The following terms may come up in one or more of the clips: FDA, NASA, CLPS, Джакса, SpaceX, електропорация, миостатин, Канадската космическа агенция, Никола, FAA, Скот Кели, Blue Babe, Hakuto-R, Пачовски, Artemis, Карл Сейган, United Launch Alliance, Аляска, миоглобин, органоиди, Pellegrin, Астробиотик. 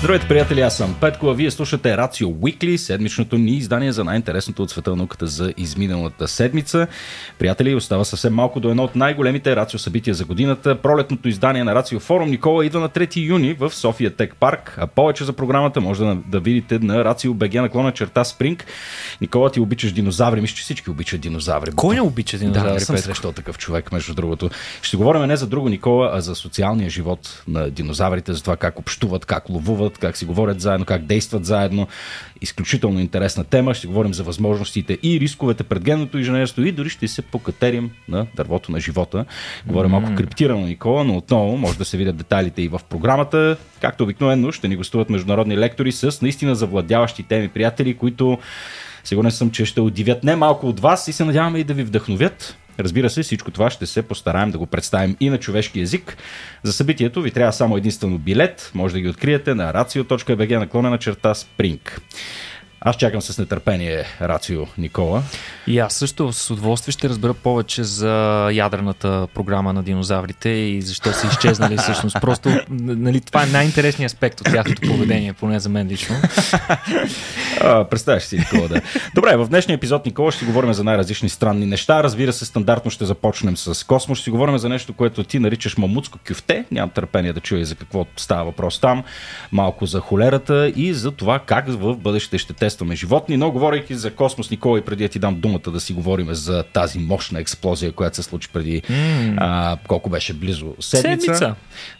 Здравейте, приятели, аз съм Петко, а вие слушате Ratio Weekly, седмичното ни издание за най-интересното от света на науката за изминалата седмица. Приятели, остава съвсем малко до едно от най-големите Ratio събития за годината. Пролетното издание на Ratio Форум Никола идва на 3 юни в Sofia Тек Парк, а повече за програмата може да видите на ratio.bg/spring. Никола, ти обичаш динозаври, мисля, че всички обичат динозаври. Кой не обича динозаври? Да, съм срещал такъв човек, между другото. Ще говорим не за друго, Никола, а за социалния живот на динозаврите, за това как общуват, как ловуват, как си говорят заедно, как действат заедно. Изключително интересна тема. Ще говорим за възможностите и рисковете пред генното инженерство и дори ще се покатерим на дървото на живота. Говорим малко криптирано, Никола, но отново може да се видят детайлите и в програмата. Както обикновено ще ни гостуват международни лектори с наистина завладяващи теми, приятели, които сигурен съм, че ще удивят не малко от вас и се надяваме и да ви вдъхновят. Разбира се, всичко това ще се постараем да го представим и на човешки език. За събитието ви трябва само единствено билет. Може да ги откриете на ratio.bg/spring. Аз чакам с нетърпение Рацио, Никола. И аз също с удоволствие ще разбера повече за ядрената програма на динозаврите и защо са изчезнали всъщност. Просто, нали, това е най-интересният аспект от тяхното поведение, поне за мен лично. Представяш си, Никола, да. Добре, в днешния епизод, Никола, ще говорим за най-различни странни неща. Разбира се, стандартно ще започнем с космос. Ще говорим за нещо, което ти наричаш мамутско кюфте. Нямам търпение да чуя за какво става въпрос там. Малко за холерата и за това как в бъдеще ще тестваме животни, но говорейки за космос, Никола, и преди да ти дам думата да си говорим за тази мощна експлозия, която се случи преди колко беше, близо седмица.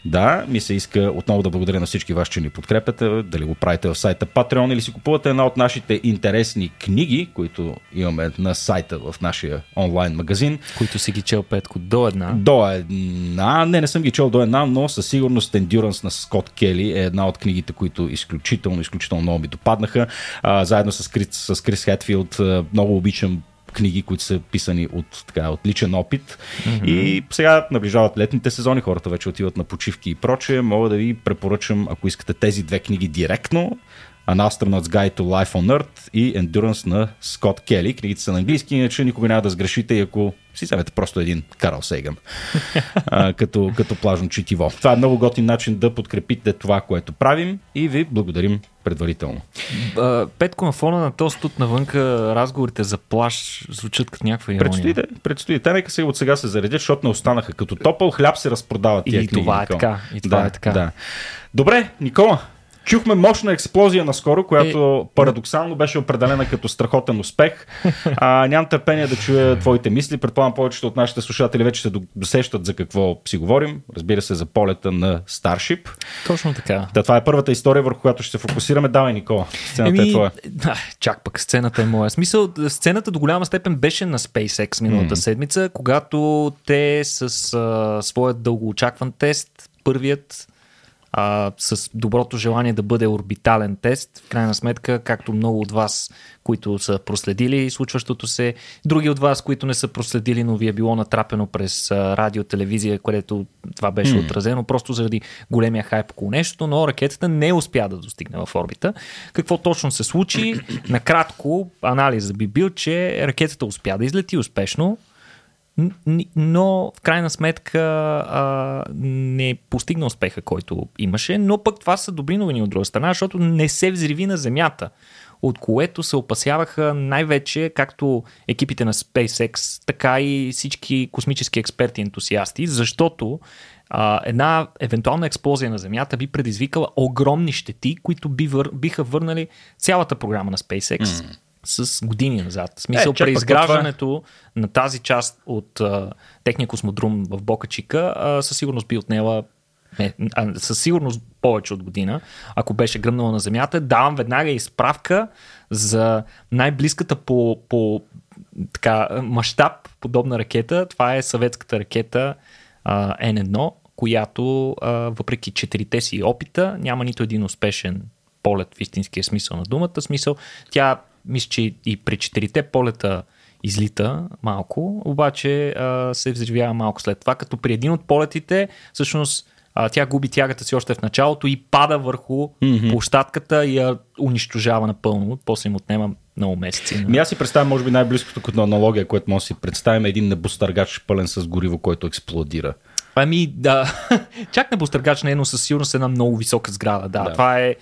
Да, ми се иска отново да благодаря на всички вас, че ни подкрепяте, дали го правите в сайта Patreon или си купувате една от нашите интересни книги, които имаме на сайта в нашия онлайн магазин. Които си ги чел, Петко, до една. Не съм ги чел до една, но със сигурност Endurance на Скот Кели е една от книгите, които изключително много ми допаднаха. Заедно с Крис Хетфилд много обичам книги, които са писани от личен опит. И сега наближават летните сезони, хората вече отиват на почивки и прочее. Мога да ви препоръчам, ако искате, тези две книги директно: An Astronaut's Guide to Life on Earth и Endurance на Скот Кели. Книгите са на английски, иначе никога няма да сгрешите, ако си вземете просто един Карл Сейган като плажно читиво. Това е много готин начин да подкрепите това, което правим, и ви благодарим предварително. Петко, на фона на този тут навънка разговорите за плаж звучат като някаква ирония. Предстои. Те нека сега от сега се заредят, защото не останаха. Като топъл хляб се разпродават тия книги. Това е така. Да. Добре, Никола, чухме мощна експлозия наскоро, която парадоксално беше определена като страхотен успех. Нямам търпение да чуя твоите мисли. Предполагам, повечето от нашите слушатели вече се досещат за какво си говорим. Разбира се, за полета на Starship. Точно така. Да, това е първата история, върху която ще се фокусираме. Давай, Никола, сцената е твоя. Чак пък, сцената е моя. Смисъл, сцената до голяма степен беше на SpaceX миналата седмица, когато те с своят дългоочакван тест, първият, с доброто желание да бъде орбитален тест. В крайна сметка, както много от вас, които са проследили случващото се, други от вас, които не са проследили, но ви е било натрапено през радио, телевизия, където това беше отразено, просто заради големия хайп около нещо, но ракетата не успя да достигне в орбита. Какво точно се случи? Накратко, анализът би бил, че ракетата успя да излети успешно, но в крайна сметка не постигна успеха, който имаше, но пък това са добри новини от друга страна, защото не се взриви на земята, от което се опасяваха най-вече както екипите на SpaceX, така и всички космически експерти и ентусиасти, защото една евентуална експлозия на земята би предизвикала огромни щети, които биха върнали цялата програма на SpaceX с години назад. В смисъл, преизграждането на тази част от техния космодрум в Бока Чика със сигурност би отнела със сигурност повече от година, ако беше гръмнала на земята. Давам веднага и справка за най-близката по така мащаб подобна ракета. Това е съветската ракета N1, която въпреки четирите си опита няма нито един успешен полет в истинския смисъл на думата. Смисъл, тя мисля, че и при четирите полета излита малко, обаче се взривява малко след това, като при един от полетите всъщност тя губи тягата си още в началото и пада върху площадката и я унищожава напълно. После им отнема много месеци. Аз си представям, може би най-близкото като аналогия, което може да си представим, един небостъргач пълен с гориво, който експлодира. Ами да, чак на Бустъргач не, но със сигурност една много висока сграда. Да, да. Това е,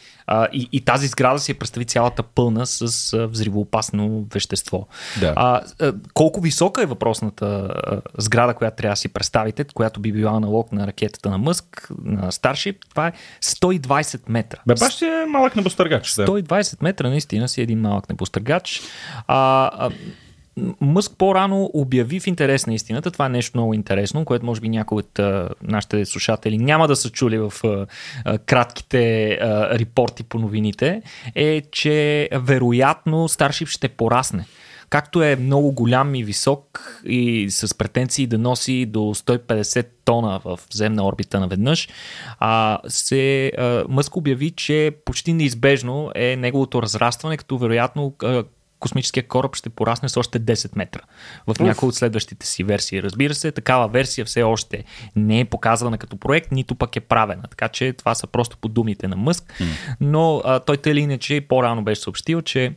и тази сграда си представи цялата пълна с взривоопасно вещество. Да. Колко висока е въпросната сграда, която трябва да си представите, която би била аналог на ракетата на Мъск, на Starship, това е 120 метра. Бе, баш си е малък на Бустъргач. 120 метра наистина си е един малък на Бустъргач. Мъск по-рано обяви в интерес на истината. Това е нещо много интересно, което може би някои от нашите слушатели няма да са чули в кратките репорти по новините, е, че вероятно Starship ще порасне. Както е много голям и висок и с претенции да носи до 150 тона в земна орбита наведнъж, Мъск обяви, че почти неизбежно е неговото разрастване, като вероятно космическия кораб ще порасне с още 10 метра в някои от следващите си версии. Разбира се, такава версия все още не е показвана като проект, нито пък е правена. Така че това са просто по думите на Мъск. Но той тъй или иначе по-рано беше съобщил, че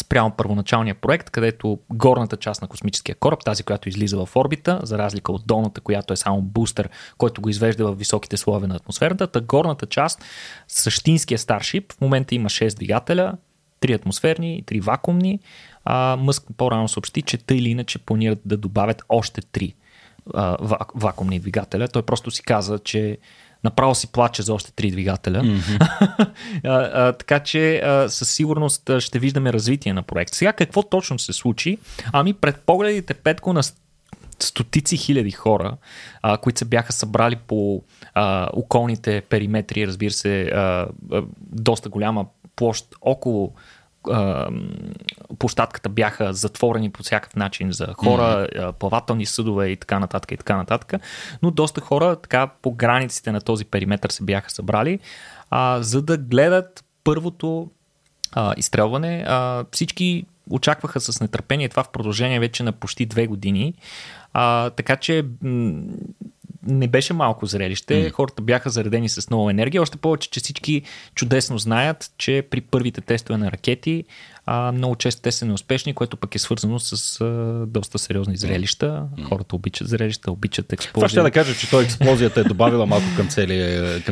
спрямо първоначалния проект, където горната част на космическия кораб, тази, която излиза в орбита, за разлика от долната, която е само бустер, който го извежда в високите слоеве на атмосферата, та горната част, същинския Starship, в момента има 6 двигателя, 3 атмосферни и 3 вакуумни. Мъск по-рано съобщи, че тъй или иначе планират да добавят още 3 вакуумни двигателя. Той просто си каза, че направо си плаче за още 3 двигателя. Така че със сигурност ще виждаме развитие на проект. Сега какво точно се случи? Ами пред погледите, Петко, на стотици хиляди хора, които се бяха събрали по околните периметри, разбира се, доста голяма площ около площадката бяха затворени по всякакъв начин за хора, плавателни съдове и така нататък, и така нататък. Но доста хора така по границите на този периметър се бяха събрали, за да гледат първото изстрелване. Всички очакваха с нетърпение това в продължение вече на почти 2 години. Така че не беше малко зрелище, хората бяха заредени с нова енергия, още повече, че всички чудесно знаят, че при първите тестове на ракети много често те са неуспешни, което пък е свързано с доста сериозни зрелища. Хората обичат зрелища, обичат експлозия. Това ще да кажа, че той експлозията е добавила малко към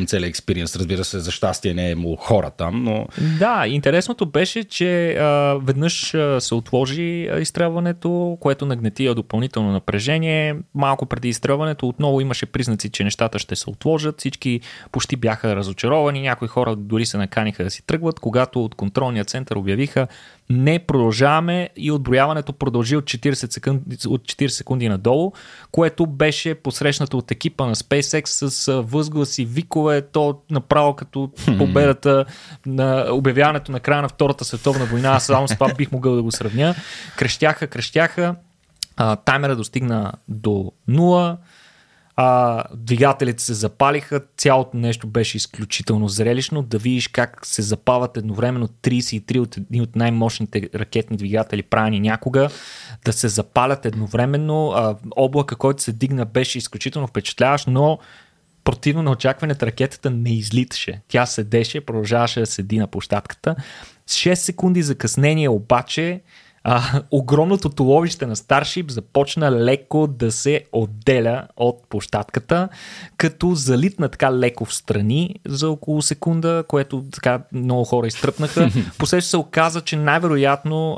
целия експириенс. Разбира се, за щастие не е имало хора там, но... Да, интересното беше, че веднъж се отложи изстрелването, което нагнети допълнително напрежение. Малко преди изстрелването отново имаше признаци, че нещата ще се отложат. Всички почти бяха разочаровани. Някои хора дори се наканиха да си тръгват, когато от контролния център обявиха: не, продължаваме, и отброяването продължи от 40 секунди надолу, което беше посрещнато от екипа на SpaceX с възгласи, викове, то направо като победата на обявяването на края на Втората световна война. Аз само с това бих могъл да го сравня. Крещяха. Таймера достигна до 0. Двигателите се запалиха, цялото нещо беше изключително зрелищно, да видиш как се запалват едновременно 33 от едни от най-мощните ракетни двигатели, правени някога, да се запалят едновременно. Облака, който се дигна, беше изключително впечатляващ, но противно на очакването ракетата не излиташе. Тя седеше, продължаваше да седи на площадката. С 6 секунди закъснение обаче огромното туловище на Starship започна леко да се отделя от площадката, като залитна така леко в страни за около секунда, което така много хора изтръпнаха. Последва се оказа, че най-вероятно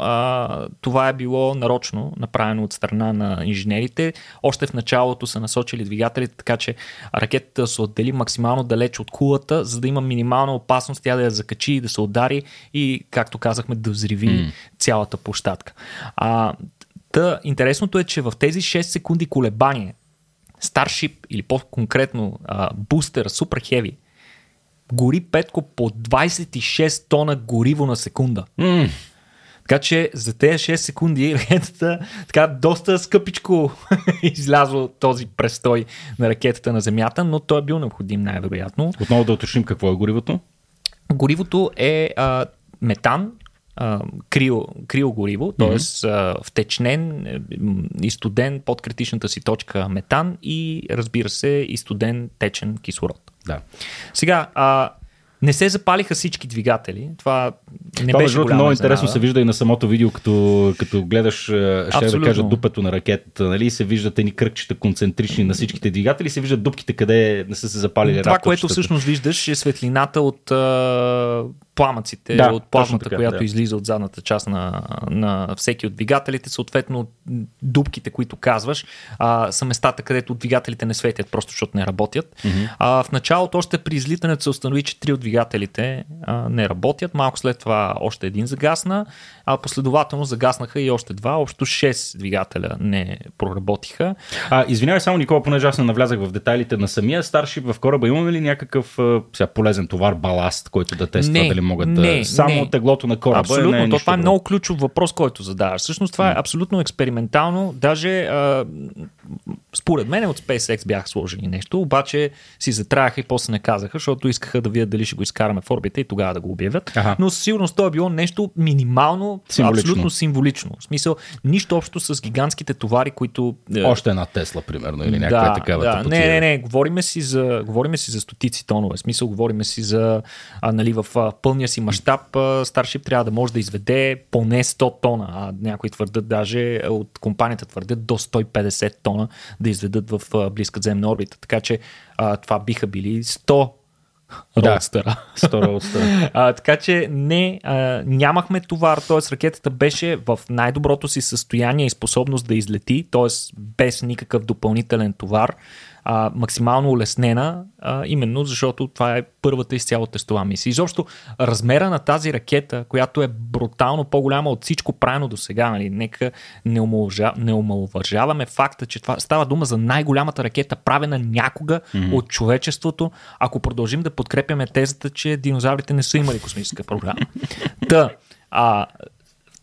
това е било нарочно направено от страна на инженерите. Още в началото са насочили двигателите, така че ракетата се отдели максимално далеч от кулата, за да има минимална опасност тя да я закачи, да се удари и, както казахме, да взриви цялата площадка. Интересното е, че в тези 6 секунди колебание Starship, или по-конкретно бустер Super Heavy, гори, Петко, по 26 тона гориво на секунда. Така че за тези 6 секунди ракетата така доста скъпичко излязло този престой на ракетата на Земята, но той е бил необходим най-вероятно. Отново да уточним какво е горивото. Горивото е метан, криогориво, т.е. втечнен и студен под критичната си точка метан и, разбира се, и студен течен кислород. Да. Сега, не се запалиха всички двигатели. Това Не беше голяма. Много интересно се вижда и на самото видео, като гледаш, ще да кажа, дупето на ракетата, нали? Се виждат едни кръгчета концентрични на всичките двигатели, се виждат дупките, къде не са се запалили ракетата. Това, което всъщност виждаш, е светлината от пламъците, да, от плазмата, която излиза от задната част на всеки от двигателите. Съответно, дупките, които казваш, са местата, където двигателите не светят, просто защото не работят. Mm-hmm. В началото, още при излитането се установи, че 3 от двигателите не работят. Малко след това още един загасна, а последователно загаснаха и още 2. Общо 6 двигателя не проработиха. Извинявай само, Никола, понеже аз не навлязах в детайлите на самия Starship, в кораба имаме ли някакъв полезен товар, баласт, който да тества? Не, дали могат само теглото на кораба? Абсолютно, не е това е много ключов въпрос, който задаваш. Всъщност това е абсолютно експериментално. Даже според мен от SpaceX бях сложили нещо, обаче си затраяха и после не казаха, защото искаха да видят дали ще го изкараме в орбита и тогава да го обявят. Аха. Но със сигурност то е било нещо минимално, абсолютно символично. В смисъл, нищо общо с гигантските товари, които... Още една Тесла, примерно, или някаква такава тъпотия. Не, говориме си за стотици тонове. В смисъл, говориме си за, нали, в пълния си мащаб Starship трябва да може да изведе поне 100 тона, а някои твърдят, даже от компанията твърдят, до 150 тона да изведат в близкоземна орбита. Така че това биха били 100 Roadster. Така че нямахме товар, т.е. ракетата беше в най-доброто си състояние и способност да излети, т.е. без никакъв допълнителен товар, максимално улеснена, именно защото това е първата изцяло тестова мисия. Изобщо размера на тази ракета, която е брутално по-голяма от всичко правено до сега, нали, нека не омаловажаваме факта, че това става дума за най-голямата ракета, правена някога от човечеството, ако продължим да подкрепяме тезата, че динозаврите не са имали космическа програма.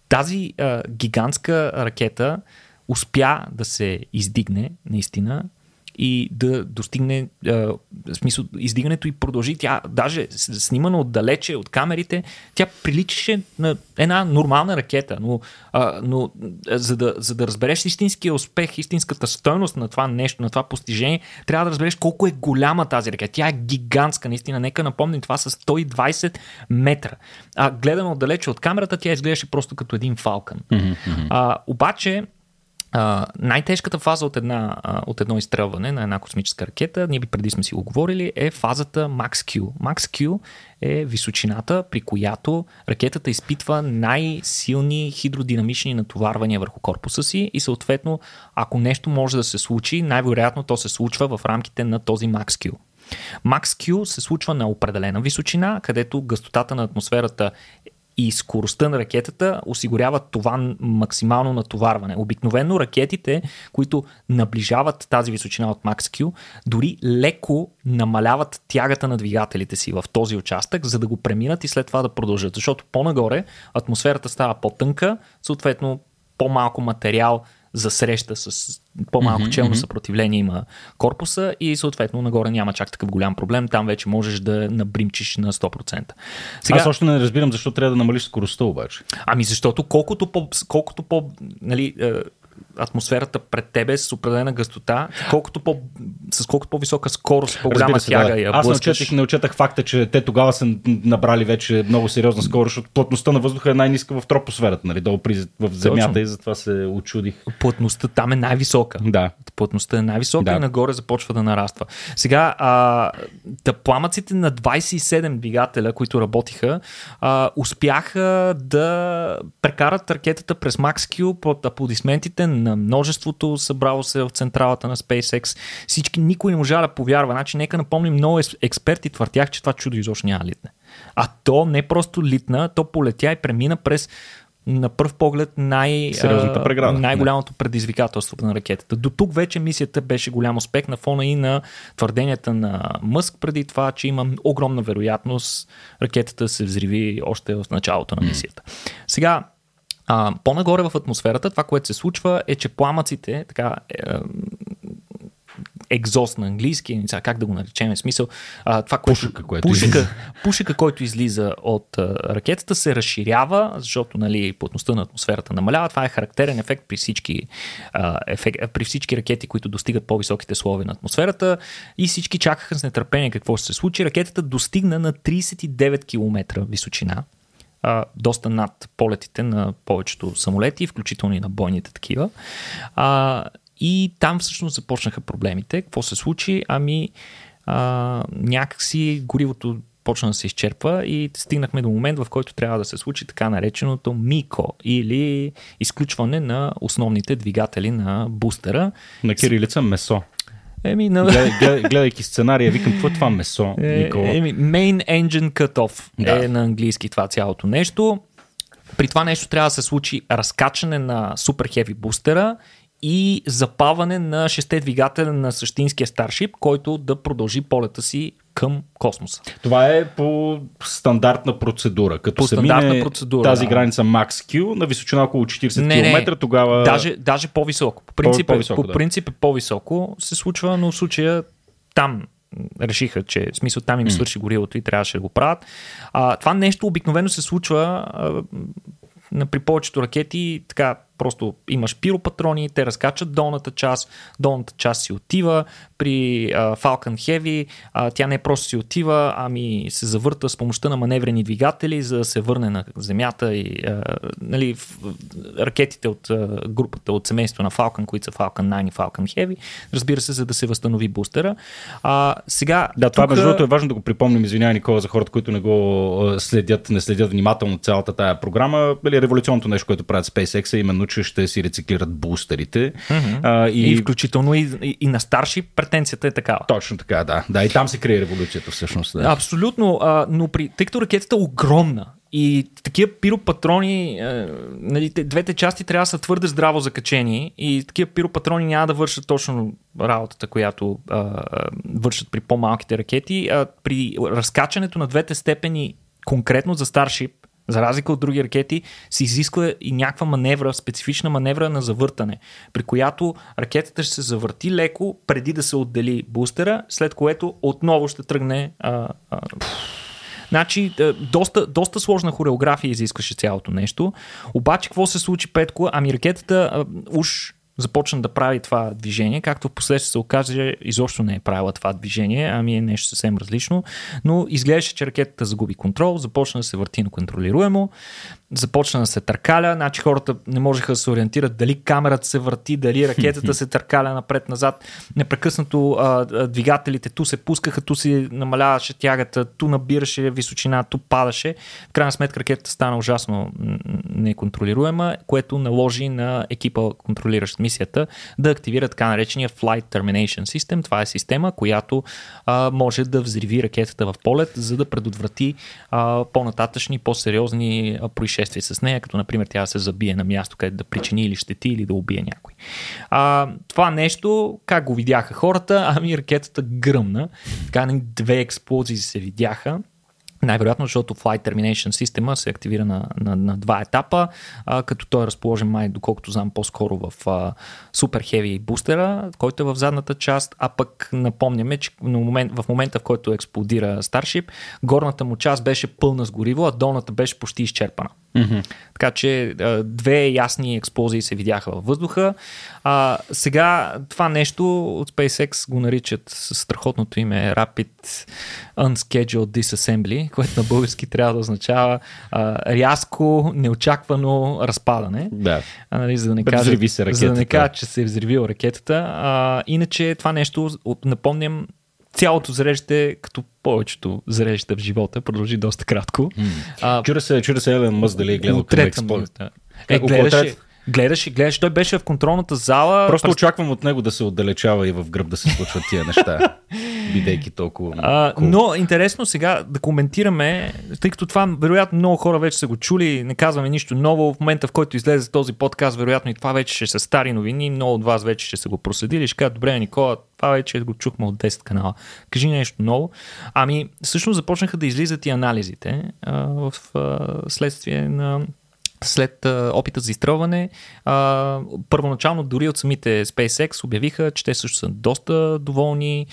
Тази гигантска ракета успя да се издигне наистина и да достигне, в смисъл, издигането и продължи. Тя даже снимана отдалече от камерите, тя приличаше на една нормална ракета, но за да разбереш истинския успех, истинската стойност на това нещо, на това постижение, трябва да разбереш колко е голяма тази ракета. Тя е гигантска, наистина. Нека напомним, това са 120 метра. Гледано отдалече от камерата, тя изглеждаше просто като един Falcon. Mm-hmm. Обаче, най-тежката фаза от едно изстрелване на една космическа ракета, ние преди сме си го говорили, е фазата Max Q. Max Q е височината, при която ракетата изпитва най-силни хидродинамични натоварвания върху корпуса си и съответно, ако нещо може да се случи, най-вероятно то се случва в рамките на този Max Q. Max Q се случва на определена височина, където гъстотата на атмосферата и скоростта на ракетата осигуряват това максимално натоварване. Обикновено ракетите, които наближават тази височина от Max Q, дори леко намаляват тягата на двигателите си в този участък, за да го преминат и след това да продължат. Защото по-нагоре атмосферата става по-тънка, съответно по-малко материал за среща с по-малко челно съпротивление има корпуса и съответно нагоре няма чак такъв голям проблем. Там вече можеш да набримчиш на 100%. Аз още не разбирам защо трябва да намалиш скоростта обаче. Защото колкото по нали, атмосферата пред тебе с определена гъстота, с колкото по-висока скорост, по-голяма тяга я блъскаш. Аз не отчетах факта, че те тогава са набрали вече много сериозна скорост, защото плътността на въздуха е най-ниска в тропосферата, нали, долу в земята. Точно. И затова се очудих. Плътността там е най-висока. Да. Плътността е най-висока и нагоре започва да нараства. Сега, пламъците на 27 двигателя, които работиха, успяха да прекарат ракетата през Max Q под аплодисментите на множеството, събрало се в централата на SpaceX. Никой не можа да повярва. Значи, нека напомним, много експерти твърдях, че това чудо изобщо няма литне. А то не просто литна, то полетя и премина през, на пръв поглед, най-голямото предизвикателство на ракетата. До тук вече мисията беше голям успех на фона и на твърденията на Мъск преди това, че има огромна вероятност ракетата да се взриви още в началото на мисията. Сега, по-нагоре в атмосферата, това, което се случва, е, че пламъците, така, екзост на английски, как да го наречем, смисъл, това, пушека, който излиза от ракетата, се разширява, защото, нали, плътността на атмосферата намалява. Това е характерен ефект при всички ракети, които достигат по-високите слоеве на атмосферата, и всички чакаха с нетърпение какво ще се случи. Ракетата достигна на 39 км височина доста над полетите на повечето самолети, включително и на бойните такива. И там всъщност започнаха проблемите. Какво се случи? Ами някакси горивото почна да се изчерпва и стигнахме до момент, в който трябва да се случи така нареченото МИКО, или изключване на основните двигатели на бустера. На кирилица месо. Гледайки сценария, викам, какво е това месо, Никола? Main Engine Cut-off е на английски това цялото нещо. При това нещо трябва да се случи разкачане на Super Heavy бустера и запаване на шесте двигателя на същинския Starship, който да продължи полета си към космоса. Това е по стандартна процедура. Като по се мине тази граница Max-Q на височина около 40 км, тогава... Даже по-високо. По принцип е по-високо се случва, но в случая там решиха, че в смисъл там им свърши горилото и трябваше да го правят. Това нещо обикновено се случва при повечето ракети, така просто имаш пиропатрони, те разкачат долната част си отива. При Falcon Heavy тя не просто си отива, ами се завърта с помощта на маневрени двигатели, за да се върне на земята и ракетите от групата, от семейство на Falcon, които са Falcon 9 и Falcon Heavy, разбира се, за да се възстанови бустера. Това между другото е важно да го припомним, извинявай, Никола, за хората, които не го следят, не следят внимателно цялата тая програма. Революционното нещо, което правят SpaceX, е именно, че ще си рециклират бустерите. Mm-hmm. И включително и на Starship претенцията е такава. Точно така, да. Да, и там се крие революцията всъщност. Да. Абсолютно, но тъй като ракетата е огромна и такива пиропатрони, двете части трябва да са твърде здраво закачени и такива пиропатрони няма да вършат точно работата, която вършат при по-малките ракети. При разкачането на двете степени конкретно за Starship, за разлика от други ракети, се изисква и някаква маневра, специфична маневра на завъртане, при която ракетата ще се завърти леко преди да се отдели бустера, след което отново ще тръгне. Значи, доста сложна хореография изискваше цялото нещо. Обаче, какво се случи, Петко? Ами ракетата уж започна да прави това движение, както в последствие се окаже, изобщо не е правила това движение, ами е нещо съвсем различно, но изглеждаше, че ракетата загуби контрол, започна да се върти на контролируемо, започна да се търкаля, значи хората не можеха да се ориентират дали камерата се върти, дали ракетата се търкаля напред-назад, непрекъснато двигателите ту се пускаха, ту се намаляваше тягата, ту набираше височина, ту падаше. В крайна сметка ракетата стана ужасно неконтролируема, което наложи на екипа, контролиращ мисията, да активира така наречения Flight Termination System. Това е система, която може да взриви ракетата в полет, за да предотврати по-нататъчни, по-сериозни происшествия с нея, като например тя да се забие на място, където да причини или щети, или да убие някой. Това нещо, как го видяха хората? Ами ракетата гръмна. Така две експлозии се видяха. Най-вероятно, защото Flight Termination System се активира на два етапа, като той е разположен май, доколкото знам, по-скоро в Super Heavy бустера, който е в задната част, а пък напомняме, че в момента, в който експлодира Starship, горната му част беше пълна с гориво, а долната беше почти изчерпана. Mm-hmm. Така че две ясни експлозии се видяха във въздуха. Сега това нещо от SpaceX го наричат със страхотното име Rapid Unscheduled Disassembly, което на български трябва да означава рязко, неочаквано разпадане. Да. За да не кажа, че се е взривила ракетата. Иначе това нещо, напомням, цялото зареждане, като повечето зареждане в живота, продължи доста кратко. Чура се Елен Мъск дали е гледал към експлозията. Гледаш, той беше в контролната зала. Очаквам от него да се отдалечава и в гръб да се случват тия неща, бидейки толкова. Но интересно сега да коментираме, тъй като това вероятно много хора вече са го чули, не казваме нищо ново. В момента, в който излезе този подкаст, вероятно и това вече ще са стари новини, много от вас вече ще са го проследили. Ще кажат, добре, Никола, това вече го чухме от 10 канала. Кажи нещо ново. Всъщност започнаха да излизат и анализите следствие на след опита за изстрелване. Първоначално дори от самите SpaceX обявиха, че те също са доста доволни.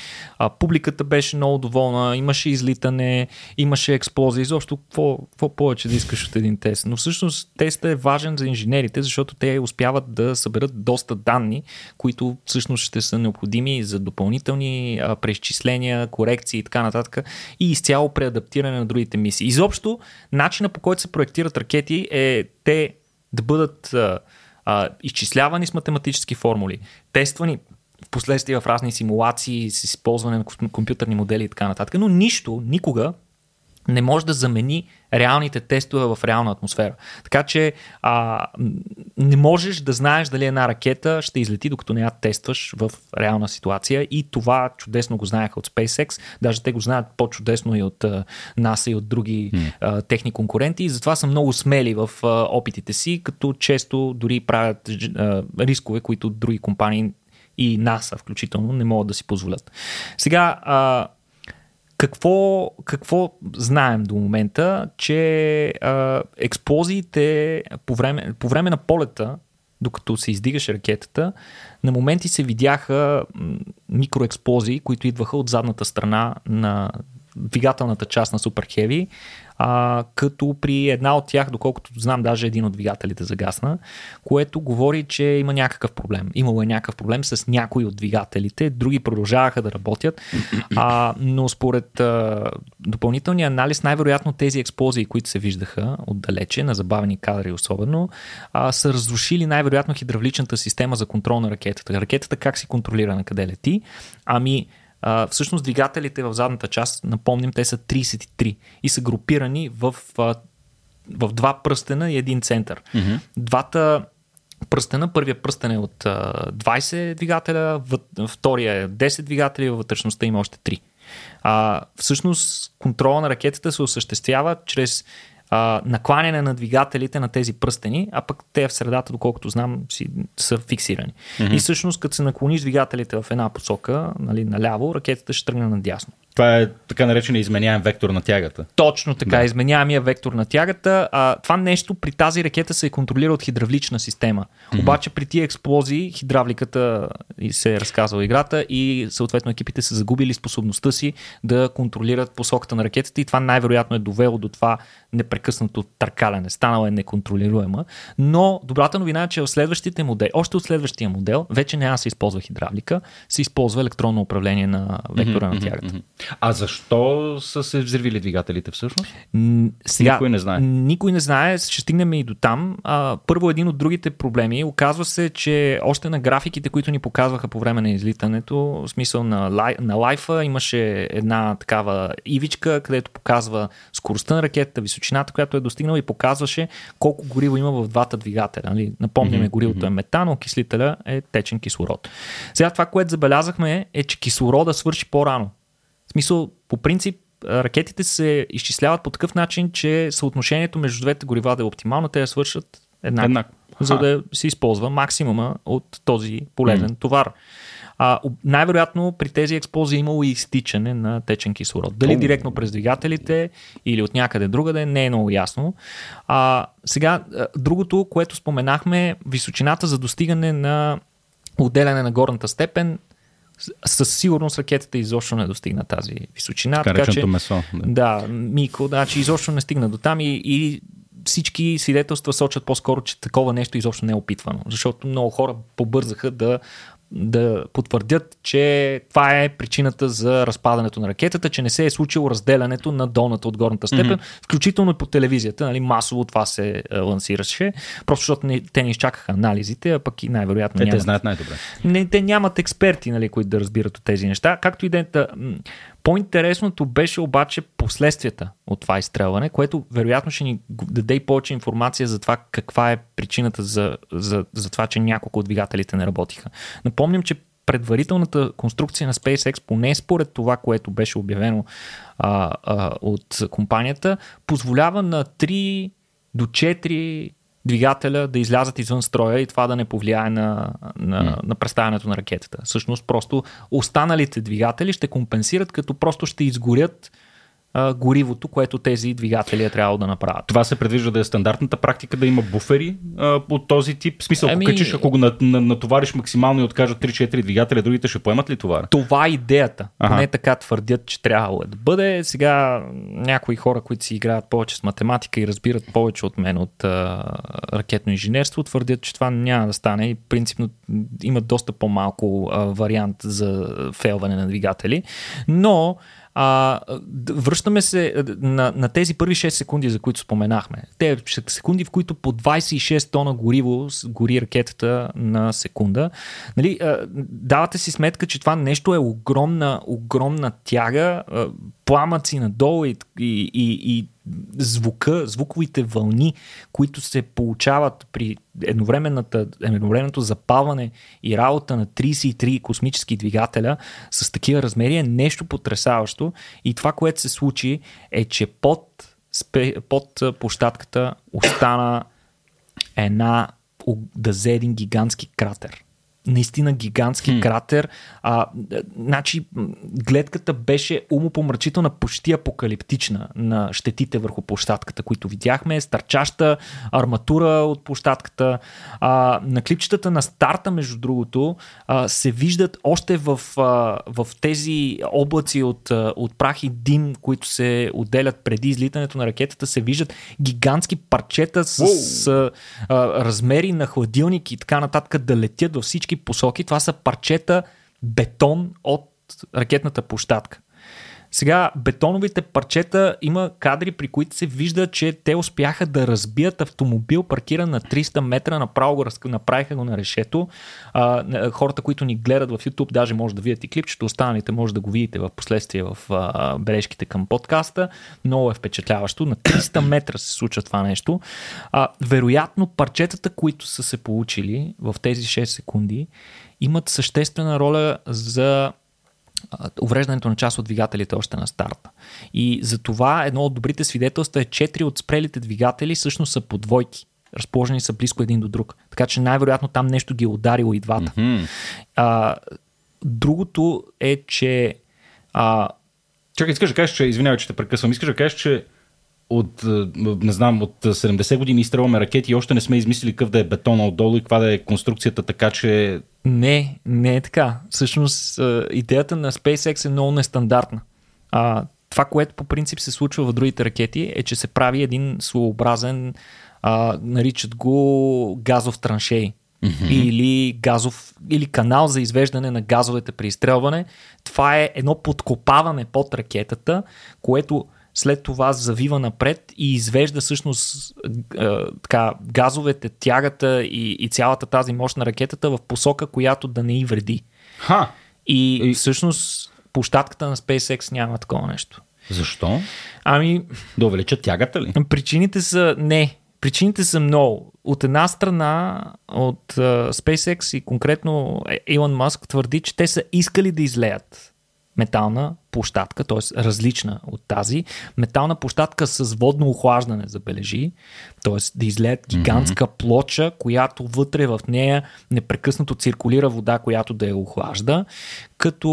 Публиката беше много доволна, имаше излитане, имаше експлозия. Изобщо, какво повече да искаш от един тест? Но всъщност тестът е важен за инженерите, защото те успяват да съберат доста данни, които всъщност ще са необходими за допълнителни преизчисления, корекции и така нататък и изцяло преадаптиране на другите мисии. Изобщо, начинът по който се проектират ракети е те да бъдат изчислявани с математически формули, тествани в последствие в разни симулации с използване на компютърни модели и така нататък, но нищо, никога не може да замени реалните тестове в реална атмосфера. Така че не можеш да знаеш дали една ракета ще излети, докато не я тестваш в реална ситуация и това чудесно го знаеха от SpaceX, даже те го знаят по-чудесно и от NASA и от други техни конкуренти и затова са много смели в опитите си, като често дори правят рискове, които други компании и NASA включително не могат да си позволят. Сега Какво знаем до момента, че експлозиите по време на полета, докато се издигаше ракетата, на моменти се видяха микроексплозии, които идваха от задната страна на двигателната част на Super Heavy, като при една от тях, доколкото знам, даже един от двигателите загасна, което говори, че има някакъв проблем. Имало е някакъв проблем с някои от двигателите, други продължаваха да работят, но според допълнителния анализ, най-вероятно тези експлозии, които се виждаха отдалече, на забавени кадри особено, са разрушили най-вероятно хидравличната система за контрол на ракетата. Ракетата как си контролира на къде лети? Всъщност двигателите в задната част, напомним, те са 33 и са групирани в два пръстена и един център. Mm-hmm. Двата пръстена, първия пръстен е от 20 двигателя, втория е 10 двигатели, във вътрешността има още 3. Всъщност контрола на ракетата се осъществява чрез накланяне на двигателите на тези пръстени, а пък те в средата, доколкото знам, са фиксирани. Mm-hmm. И всъщност, като се наклониш двигателите в една посока, наляво, ракетата ще тръгне надясно. Това е така наречен изменяем вектор на тягата. Точно така, изменяемия вектор на тягата. Това нещо при тази ракета се контролира от хидравлична система. Mm-hmm. Обаче при тия експлозии хидравликата се е разказала играта и съответно екипите са загубили способността си да контролират посоката на ракетата и това най-вероятно е довело до това непрекъснато търкаляне. Станала е неконтролируема. Но добрата новина е, че в следващите модели, още от следващия модел, вече няма се използва хидравлика, се използва електронно управление на вектора на тягата. А защо са се взривили двигателите всъщност? Сега, никой не знае. Никой не знае, ще стигнем и до там. Първо един от другите проблеми. Оказва се, че още на графиките, които ни показваха по време на излитането, в смисъл на лайфа, имаше една такава ивичка, където показва скоростта на ракетата, височината, която е достигнала и показваше колко гориво има в двата двигателя. Нали? Напомняме, горивото е метан, окислителя е течен кислород. Сега това, което забелязахме е, че кислорода свърши по-рано. В смисъл, по принцип, ракетите се изчисляват по такъв начин, че съотношението между двете горива да е оптимално, те я свършат еднакво, за да се използва максимума от този полезен товар. Най-вероятно при тези експлозии имало и изтичане на течен кислород. Дали директно през двигателите или от някъде другаде, не е много ясно. Сега, другото, което споменахме, височината за достигане на отделяне на горната степен, със сигурност ракетата изобщо не достигна тази височина. Така че, месо. Значи изобщо не стигна до там и всички свидетелства сочат по-скоро, че такова нещо изобщо не е опитвано. Защото много хора побързаха да потвърдят, че това е причината за разпадането на ракетата, че не се е случило разделянето на долната от горната степен, включително и по телевизията, нали, масово това се лансираше, просто защото те не изчакаха анализите, а пък и най-вероятно те знаят най-добре. Те нямат експерти, нали, които да разбират от тези неща, както и дента. По-интересното беше обаче последствията от това изстрелване, което вероятно ще ни даде и повече информация за това каква е причината за това, че няколко от двигателите не работиха. Напомням, че предварителната конструкция на SpaceX, поне според това, което беше обявено от компанията, позволява на 3 до 4 двигателя да излязат извън строя и това да не повлияе на представянето на ракетата. Всъщност просто останалите двигатели ще компенсират, като просто ще изгорят горивото, което тези двигатели е трябвало да направят. Това се предвижда да е стандартната практика, да има буфери от този тип. В смисъл, ако качиш, ако го натовариш максимално и откажат 3-4 двигателя, другите ще поемат ли товара? Това е идеята. Поне така твърдят, че трябвало да бъде. Сега някои хора, които си играят повече с математика и разбират повече от мен от ракетно инженерство, твърдят, че това няма да стане и принципно има доста по-малко вариант за фейлване на двигатели. Но връщаме се на тези първи 6 секунди, за които споменахме. Те секунди, в които по 26 тона гориво гори ракетата на секунда. Нали, давате си сметка, че това нещо е огромна тяга, пламъци надолу и звуковите вълни, които се получават при едновременното запалване и работа на 33 космически двигателя с такива размери е нещо потресаващо. И това, което се случи, е, че под площадката остана един гигантски кратер. Наистина гигантски кратер. Значи, гледката беше умопомрачителна, почти апокалиптична на щетите върху площадката, които видяхме. Стърчаща арматура от площадката. На клипчетата на старта, между другото, се виждат още в тези облаци от прах и дим, които се отделят преди излитането на ракетата, се виждат гигантски парчета с размери на хладилник и така нататък да летят във всички посоки. Това са парчета бетон от ракетната площадка. Сега, бетоновите парчета, има кадри, при които се вижда, че те успяха да разбият автомобил, паркиран на 300 метра, направо го направиха го на решето. Хората, които ни гледат в YouTube, даже може да видят и клипчето, останалите може да го видите в последствие в бележките към подкаста. Много е впечатляващо. На 300 метра се случва това нещо. Вероятно, парчетата, които са се получили в тези 6 секунди, имат съществена роля за увреждането на част от двигателите още на старта. И за това едно от добрите свидетелства е 4 от спрелите двигатели всъщност са по двойки. Разположени са близко един до друг. Така че най-вероятно там нещо ги е ударило и двата. Другото е, че... Чакай, искаш да кажеш, че... Извинявай, че те прекъсвам. Искаш да кажеш, че от 70 години изстрелваме ракети и още не сме измислили какъв да е бетона отдолу и каква да е конструкцията, така че... Не е така. Всъщност идеята на SpaceX е много нестандартна. Това, което по принцип се случва в другите ракети, е, че се прави един своеобразен, наричат го газов траншей. Или канал за извеждане на газовете при изстрелване. Това е едно подкопаване под ракетата, което след това завива напред и извежда всъщност газовете, тягата и цялата тази мощ на ракетата в посока, която да не й вреди. И всъщност площадката на SpaceX няма такова нещо. Защо? Да увеличат тягата ли? Причините са много. От една страна, от SpaceX и конкретно Илон Мъск твърди, че те са искали да излеят метална площадка, т.е. различна от тази. Метална площадка с водно охлаждане, забележи, т.е. да излеят гигантска плоча, която вътре в нея непрекъснато циркулира вода, която да я охлажда, като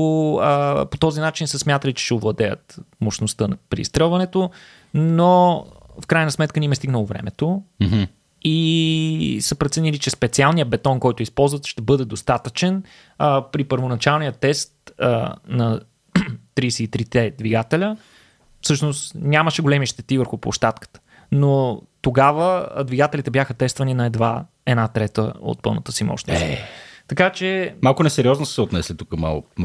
по този начин се смятали, че ще овладеят мощността при изстрелването, но в крайна сметка не им е стигнало времето. И са преценили, че специалният бетон, който използват, ще бъде достатъчен. При първоначалния тест на 33-те двигателя всъщност нямаше големи щети върху площадката. Но тогава двигателите бяха тествани на едва 1/3 от пълната си мощност. Така че... Малко несериозно са се отнесли тук,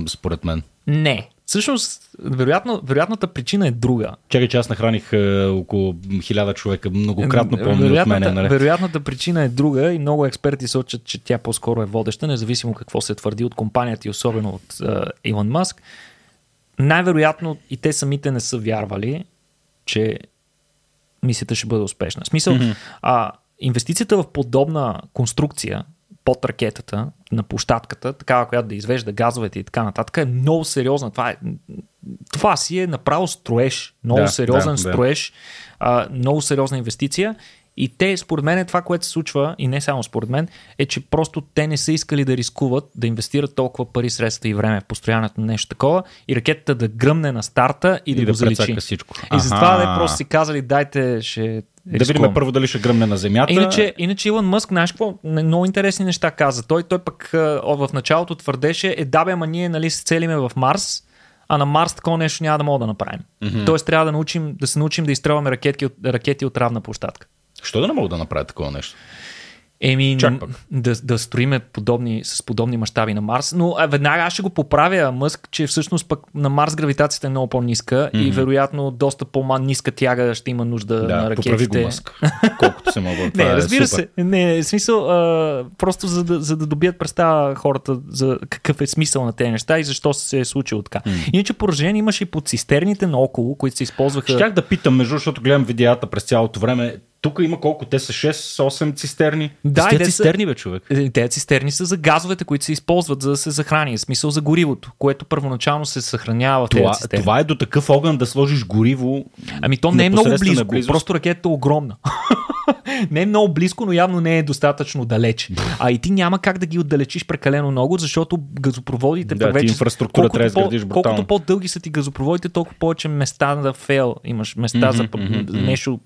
според мен. Не. Всъщност, вероятната причина е друга. Чакай, че аз нахраних около 1000 човека, многократно помня от мене. Нали? Вероятната причина е друга и много експерти сочат, че тя по-скоро е водеща, независимо какво се твърди от компанията и особено от Илон Мъск. Най-вероятно и те самите не са вярвали, че мисията ще бъде успешна. В смисъл, инвестицията в подобна конструкция, под ракетата, на площадката, такава, която да извежда газовете и така нататък, е много сериозна. Това си е направо строеж. Много сериозен строеж. Много сериозна инвестиция. И те, според мен, това, което се случва, и не само според мен, е, че просто те не са искали да рискуват, да инвестират толкова пари, средства и време в построяването на нещо такова и ракетата да гръмне на старта и да го заличи. И затова да просто си казали, дайте ще... Да видим първо дали ще гръмне на земята. Иначе Илон Мъск, знаеш какво, много интересни неща каза. Той пък в началото твърдеше, ама ние нали се целиме в Марс, а на Марс такова нещо няма да мога да направим. Mm-hmm. Тоест трябва да научим, да се научим да изстрелваме ракети от равна площадка. Що да не мога да направя такова нещо? Да строиме с подобни мащаби на Марс, но веднага аз ще го поправя Мъск, че всъщност пък на Марс гравитацията е много по-ниска и вероятно доста по-ниска тяга ще има нужда на ракетите. Да, поправи го Мъск, колкото се мога. Не, разбира се. Не, смисъл, просто за да добият представа хората за какъв е смисъл на тези неща и защо се е случило така. Иначе поражение имаше и под цистерните наоколо, които се използваха. Щях да питам, защото гледам видеята през цялото време. Тук има колко? Те са 6-8 цистерни. Да, те цистерни, бе, човек. Те цистерни са за газовете, които се използват, за да се захрани. В смисъл за горивото, което първоначално се съхранява в тези цистерни. Това е до такъв огън да сложиш гориво. Ами то не е много близко, просто ракетата е огромна. Не е много близко, но явно не е достатъчно далеч. А и ти няма как да ги отдалечиш прекалено много, защото газопроводите вече инфраструктура трябва да изградиш брутално. Колкото по-дълги са ти газопроводите, толкова повече места да фейл имаш, места за нещо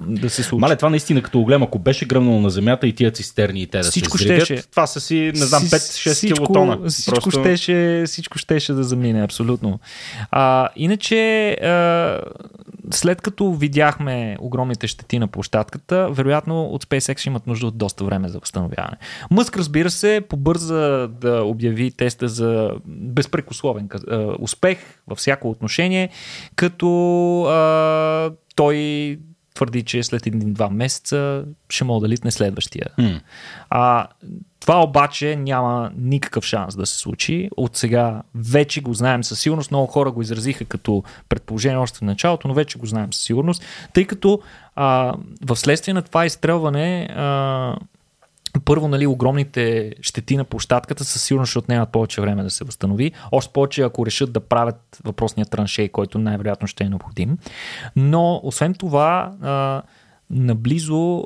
да се случи. Мале, това наистина като оглем, ако беше гръмнало на земята и тия цистерни и те да всичко се изградят, това са си, не знам, 5-6 килотона. Всичко щеше да замине, абсолютно. Иначе, след като видяхме огромните щети на площадката, вероятно от SpaceX ще имат нужда от доста време за възстановяване. Мъск, разбира се, побърза да обяви теста за безпрекословен успех във всяко отношение, като той твърди, че след 1-2 месеца ще мога да литне следващия. Това обаче няма никакъв шанс да се случи. От сега вече го знаем със сигурност. Много хора го изразиха като предположение още в началото, но вече го знаем със сигурност, тъй като в следствие на това изстрелване първо, нали, огромните щети на площадката със сигурност ще отнемат повече време да се възстанови. Още повече, ако решат да правят въпросния траншей, който най-вероятно ще е необходим. Но, освен това, наблизо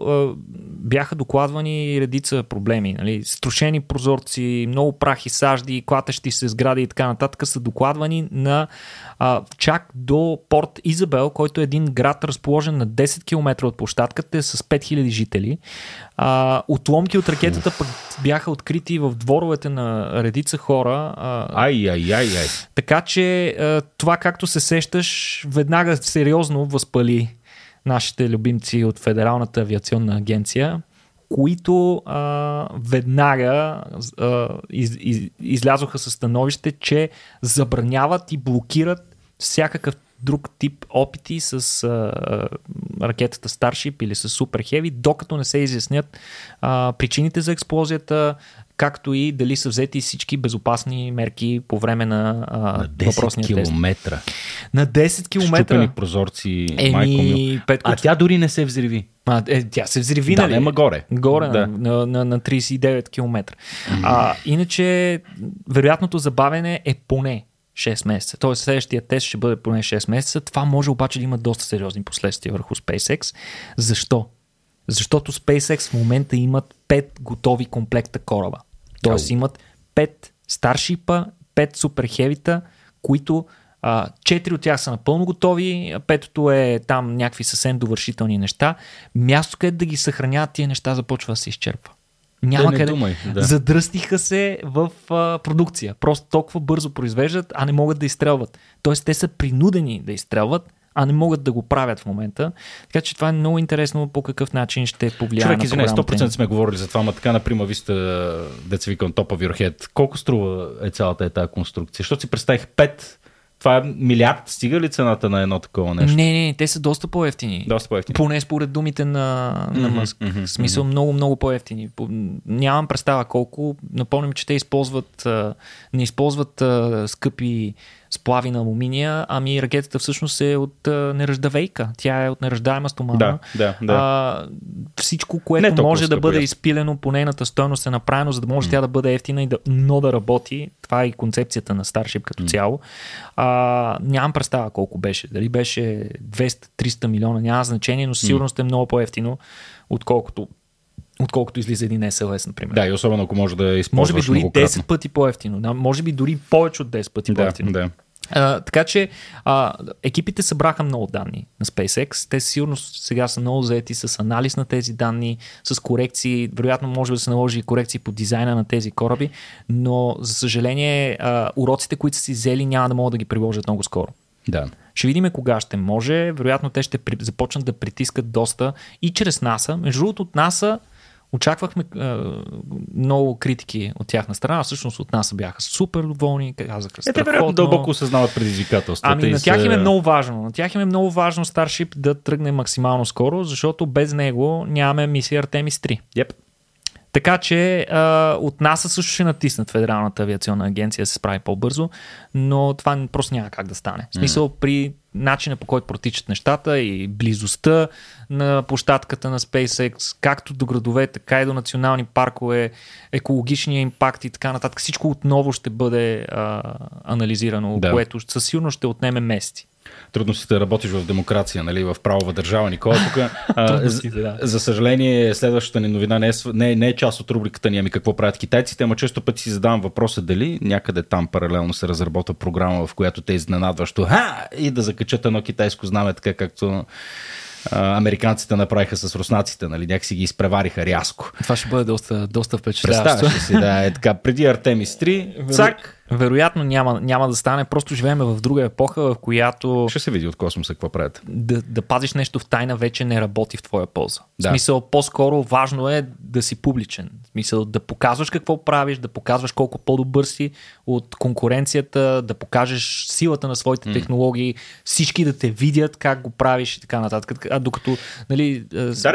бяха докладвани редица проблеми. Нали? Струшени прозорци, много прахи, сажди, клатещи се сгради и така нататък са докладвани на чак до Порт Изабел, който е един град разположен на 10 км от площадката с 5000 жители. Отломки от ракетата пък бяха открити в дворовете на редица хора. Така че това, както се сещаш, веднага сериозно възпали нашите любимци от Федералната авиационна агенция, които веднага излязоха със становище, че забраняват и блокират всякакъв друг тип опити с ракетата Starship или с Super Heavy, докато не се изяснят причините за експлозията, както и дали са взети всички безопасни мерки по време на въпросния тест. На 10 км. Щупени прозорци, майко мил. А тя дори не се взриви. Тя се взриви, нали? Да, нема горе. На 39 км. Иначе, вероятното забавене е поне 6 месеца. Тоест, следващия тест ще бъде поне 6 месеца. Това може обаче да има доста сериозни последствия върху SpaceX. Защо? Защото SpaceX в момента имат 5 готови комплекта кораба. Тоест имат 5 Starship-а, 5 Super Heavy-та, които 4 от тях са напълно готови, 5-то е там някакви съвсем довършителни неща. Място, където да ги съхраняват тия неща, започва да се изчерпва. Няма къде. Задръстиха се в продукция. Просто толкова бързо произвеждат, а не могат да изстрелват. Тоест те са принудени да изстрелват, а не могат да го правят в момента. Така че това е много интересно по какъв начин ще повлияе на програмата. Човек, 100% сме говорили за това, ма така на прима виста деца викам топа вирхед. Колко струва е цялата тази конструкция? Защото си представих 5, това е милиард, стига ли цената на едно такова нещо? Не, те са доста по-евтини. Поне според думите на Мъск. В смисъл много, много по-евтини. Нямам представа колко. Напомням, че те не използват скъпи сплави на алуминия, ами ракетата всъщност е от неръждавейка. Тя е от неръждаема стомана. Да. Всичко, което може да бъде изпилено по нейната стойност е направено, за да може тя да бъде ефтина и да, но да работи. Това е и концепцията на Starship като цяло. Нямам представа колко беше. Дали беше 200-300 милиона, няма значение, но сигурно е много по-ефтино, отколкото излиза един SLS, например. Да, и особено ако може да използваш може би дори 10 пъти по-ефтино. Да, може би дори повече от 10 пъти по-ефтино. Да. Така че екипите събраха много данни на SpaceX. Те сигурно сега са много заети с анализ на тези данни, с корекции. Вероятно може да се наложи и корекции по дизайна на тези кораби, но за съжаление уроците, които са си взели, няма да могат да ги приложат много скоро. Да. Ще видим кога ще може. Вероятно те ще започнат да притискат доста и чрез NASA. Между другото, от NASA очаквахме много критики от тяхна страна, а всъщност от нас бяха супер доволни, казаха страхотно. Те вероятно дълбоко осъзнават предизвикателствата. Ами на тях им е много важно. На тях им е много важно Starship да тръгне максимално скоро, защото без него нямаме мисия Artemis 3. Yep. Така че от нас също ще натиснат Федералната авиационна агенция да се справи по-бързо, но това просто няма как да стане. В смисъл при начина по който протичат нещата и близостта на площадката на SpaceX, както до градове, така и до национални паркове, екологичния импакт и така нататък. Всичко отново ще бъде анализирано, което със сигурност ще отнеме месеци. Трудно си да работиш в демокрация, нали, в правова държава, Никола. Тук, за съжаление, следващата ни новина не е част от рубриката ни, ами какво правят китайците, ама често пъти си задавам въпроса дали някъде там паралелно се разработва програма, в която те изненадващо и да закачат едно китайско знаме, така както американците направиха с руснаците, нали, някакси ги изпревариха рязко. Това ще бъде доста впечатляващо. Представяш си, да, е така, преди Артемис 3, цак. Вероятно няма да стане, просто живеем в друга епоха, в която... Ще се види от космоса какво правят. Да пазиш нещо в тайна вече не работи в твоя полза. Да. В смисъл, по-скоро важно е да си публичен. В смисъл, да показваш какво правиш, да показваш колко по-добър си от конкуренцията, да покажеш силата на своите технологии, всички да те видят как го правиш и така нататък. Докато, нали...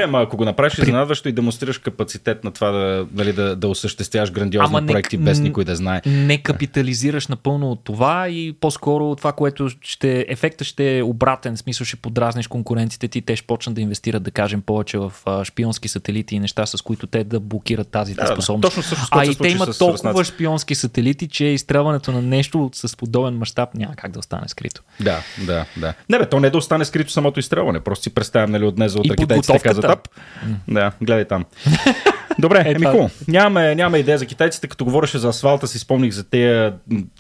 Ама ако го направиш изненадващо и демонстрираш капацитет на това да, нали, да осъществяваш грандиозни проекти без никой да знае. Не капитализираш напълно от това и по-скоро това, което ефектът ще е обратен, в смисъл ще подразниш конкурентите ти, те ще почнат да инвестират, да кажем, повече в шпионски сателити и неща, с които те да блокират тази способност. И те имат толкова шпионски сателити, че изстрелването на нещо с подобен мащаб няма как да остане скрито. Да. Не, бе, то не е да остане скрито самото изстрелване, просто си представям, нали, от днес от китайците казват ап. Да, гледай там. Добре, Мико, нямаме идея за китайците. Като говореше за асфалта, си спомних за тези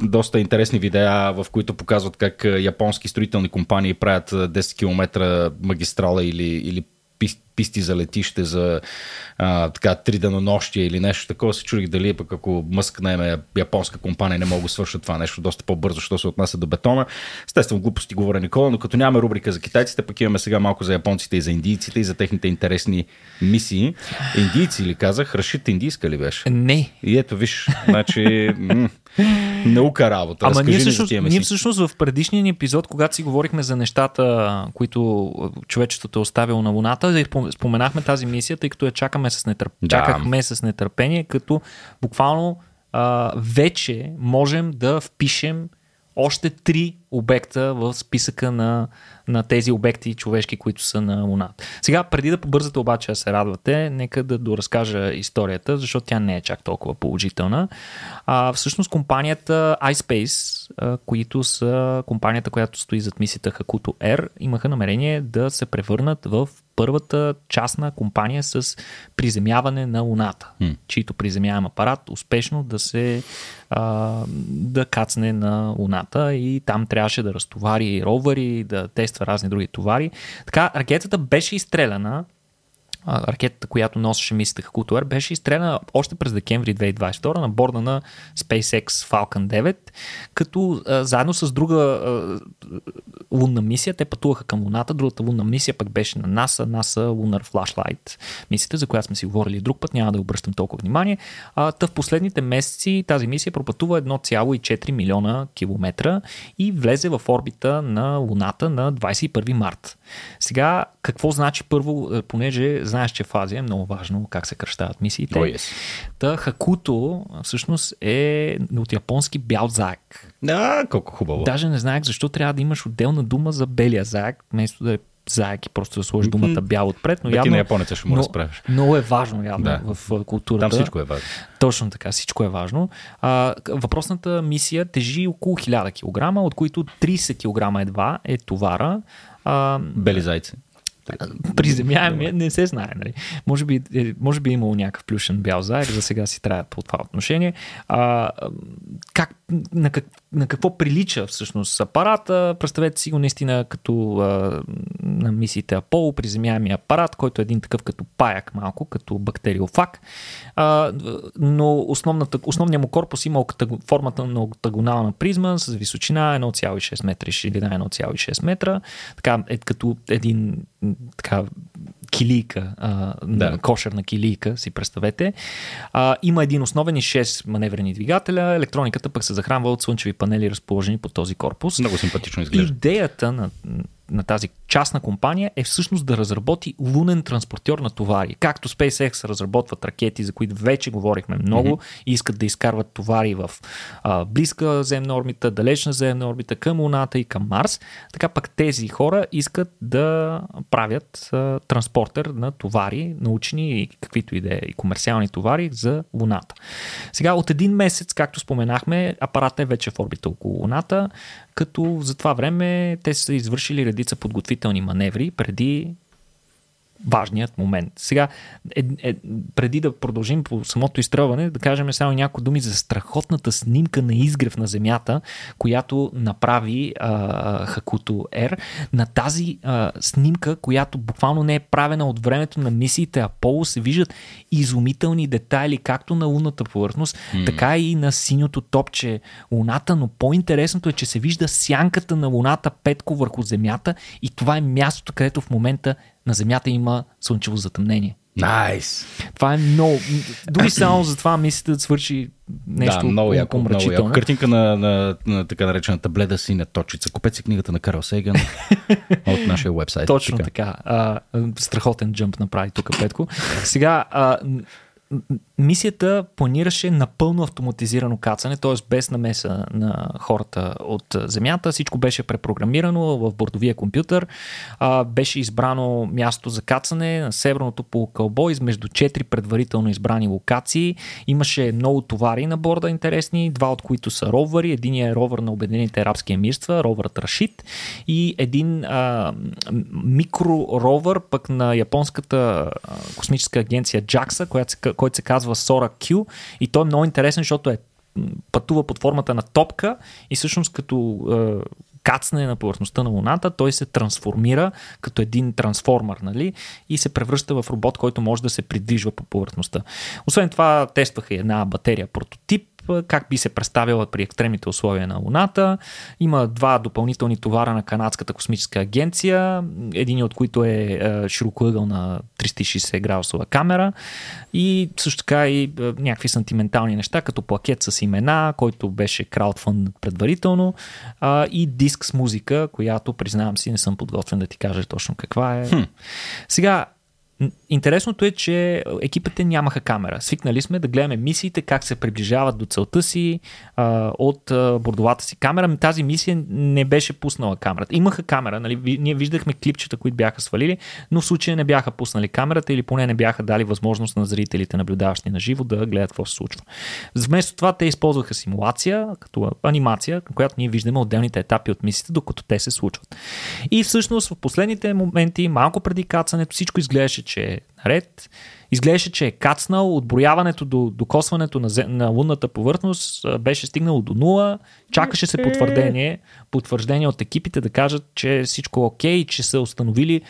доста интересни видеа, в които показват как японски строителни компании правят 10 км магистрала или писти за летище за така 3 денонощия или нещо такова. Се чудих дали пък ако Мъск наеме японска компания, не мога да свърша това нещо доста по-бързо, защото се отнася до бетона. Естествено, глупости говоря, Никола, но като нямаме рубрика за китайците, пък имаме сега малко за японците и за индийците и за техните интересни мисии. Индийци ли казах? Рашид индийска ли беше? Не. И ето виж, значи... Наука работа. Ама ние всъщност в предишния ни епизод, когато си говорихме за нещата, които човечеството е оставило на Луната, споменахме тази мисия, тъй като я чакахме с нетърпение, като буквално вече можем да впишем още 3 обекта в списъка на тези обекти човешки, които са на Луната. Сега, преди да побързате обаче да се радвате, нека да доразкажа историята, защото тя не е чак толкова положителна. Всъщност компанията iSpace, които са компанията, която стои зад мисията Hakuto-R, имаха намерение да се превърнат в първата частна компания с приземяване на Луната, чийто приземяем апарат успешно да се да кацне на Луната и там трябваше да разтовари ровъри, да тества разни други товари. Така, ракетата беше изстреляна, ракетата, която носеше мисията Hakuto-R, беше изстреляна още през декември 2022 на борда на SpaceX Falcon 9, като заедно с друга лунна мисия, те пътуваха към Луната, другата лунна мисия пък беше на NASA Lunar Flashlight мисията, за която сме си говорили друг път, няма да обръщам толкова внимание. В последните месеци тази мисия пропътува 1,4 милиона километра и влезе в орбита на Луната на 21 март. Сега, какво значи първо, понеже знаеш, че в Азия е много важно как се кръщават мисиите. Та Hakuto всъщност е от японски бял заек. Да, колко хубаво. Даже не знаех защо трябва да имаш отделна дума за белия заек, вместо да е заек и просто да сложиш думата бял отпред, но явно... Ти на японеца ще му разправиш. Много е важно явно в културата. Там всичко е важно. Точно така, всичко е важно. Въпросната мисия тежи около 1000 кг, от които 30 кг едва е товара. Бели зайци. Приземяеме, не се знае. Нали? Може би е имало някакъв плюшен бял заек, за сега си трябва по това отношение. На какво прилича всъщност апарата? Представете си го наистина като на мисиите Аполо, приземяемия апарат, който е един такъв като паяк малко, като бактериофаг. Но основният му корпус има формата на октагонална призма с височина 1,6 метра и ширина 1,6 метра. Така е като един така килийка, кошерна килийка, си представете. Има един основен и 6 маневрени двигателя. Електрониката пък се захранва от слънчеви панели, разположени по този корпус. Много симпатично изглежда. Идеята на тази частна компания е всъщност да разработи лунен транспортьор на товари. Както SpaceX разработват ракети, за които вече говорихме много, и искат да изкарват товари в близка земна орбита, далечна земна орбита, към Луната и към Марс, така пък тези хора искат да правят транспортер на товари, научни и каквито и да е, и комерциални товари за Луната. Сега от един месец, както споменахме, апаратът е вече в орбита около Луната, като за това време те са извършили редица подготвителни маневри преди важният момент. Сега, преди да продължим по самото изстрелване, да кажем само някои думи за страхотната снимка на изгрев на Земята, която направи Hakuto-R. На тази снимка, която буквално не е правена от времето на мисиите Аполо, се виждат изумителни детайли както на лунната повърхност, така и на синьото топче Луната, но по-интересното е, че се вижда сянката на Луната, Петко, върху Земята, и това е мястото, където в момента на Земята има слънчево затъмнение. Найс! Това е много... Дори само за това мислите да свърши нещо помрачително. Картинка на така наречената бледа синя точица. Купете си книгата на Карл Сейган от нашия уебсайт. Точно така. Страхотен джъмп направи тук, Петко. Сега... мисията планираше напълно автоматизирано кацане, т.е. без намеса на хората от Земята. Всичко беше препрограмирано в бордовия компютър. Беше избрано място за кацане на северното полукълбо измежду 4 предварително избрани локации. Имаше много товари на борда интересни, 2 от които са ровъри. Единият е ровър на Обединените арабски емирства, ровърът Рашид, и един микроровър пък на японската космическа агенция Джакса, който се казва SoraQ, и той е много интересен, защото пътува под формата на топка и всъщност като кацне на повърхността на Луната, той се трансформира като един трансформер, нали, и се превръща в робот, който може да се придвижва по повърхността. Освен това, тестваха и една батерия прототип, как би се представила при екстремните условия на Луната. Има 2 допълнителни товара на Канадската космическа агенция, един от които е широкоъгълна 360 градусова камера, и също така и някакви сантиментални неща, като плакет с имена, който беше краудфанд предварително, и диск с музика, която, признавам си, не съм подготвен да ти кажа точно каква е. Сега, интересното е, че екипите нямаха камера. Свикнали сме да гледаме мисиите, как се приближават до целта си от бордовата си камера. Тази мисия не беше пуснала камерата. Имаха камера, нали? Ние виждахме клипчета, които бяха свалили, но в случая не бяха пуснали камерата или поне не бяха дали възможност на зрителите, наблюдаващи на живо, да гледат какво се случва. Вместо това те използваха симулация, като анимация, която ние виждаме отделните етапи от мисиите, докато те се случват. И всъщност в последните моменти, малко преди кацането, всичко изглеждаше, че е наред. Изглеждаше, че е кацнал. Отброяването до докосването на лунната повърхност беше стигнало до 0. Чакаше се потвърждение от екипите да кажат, че всичко е окей, че са установили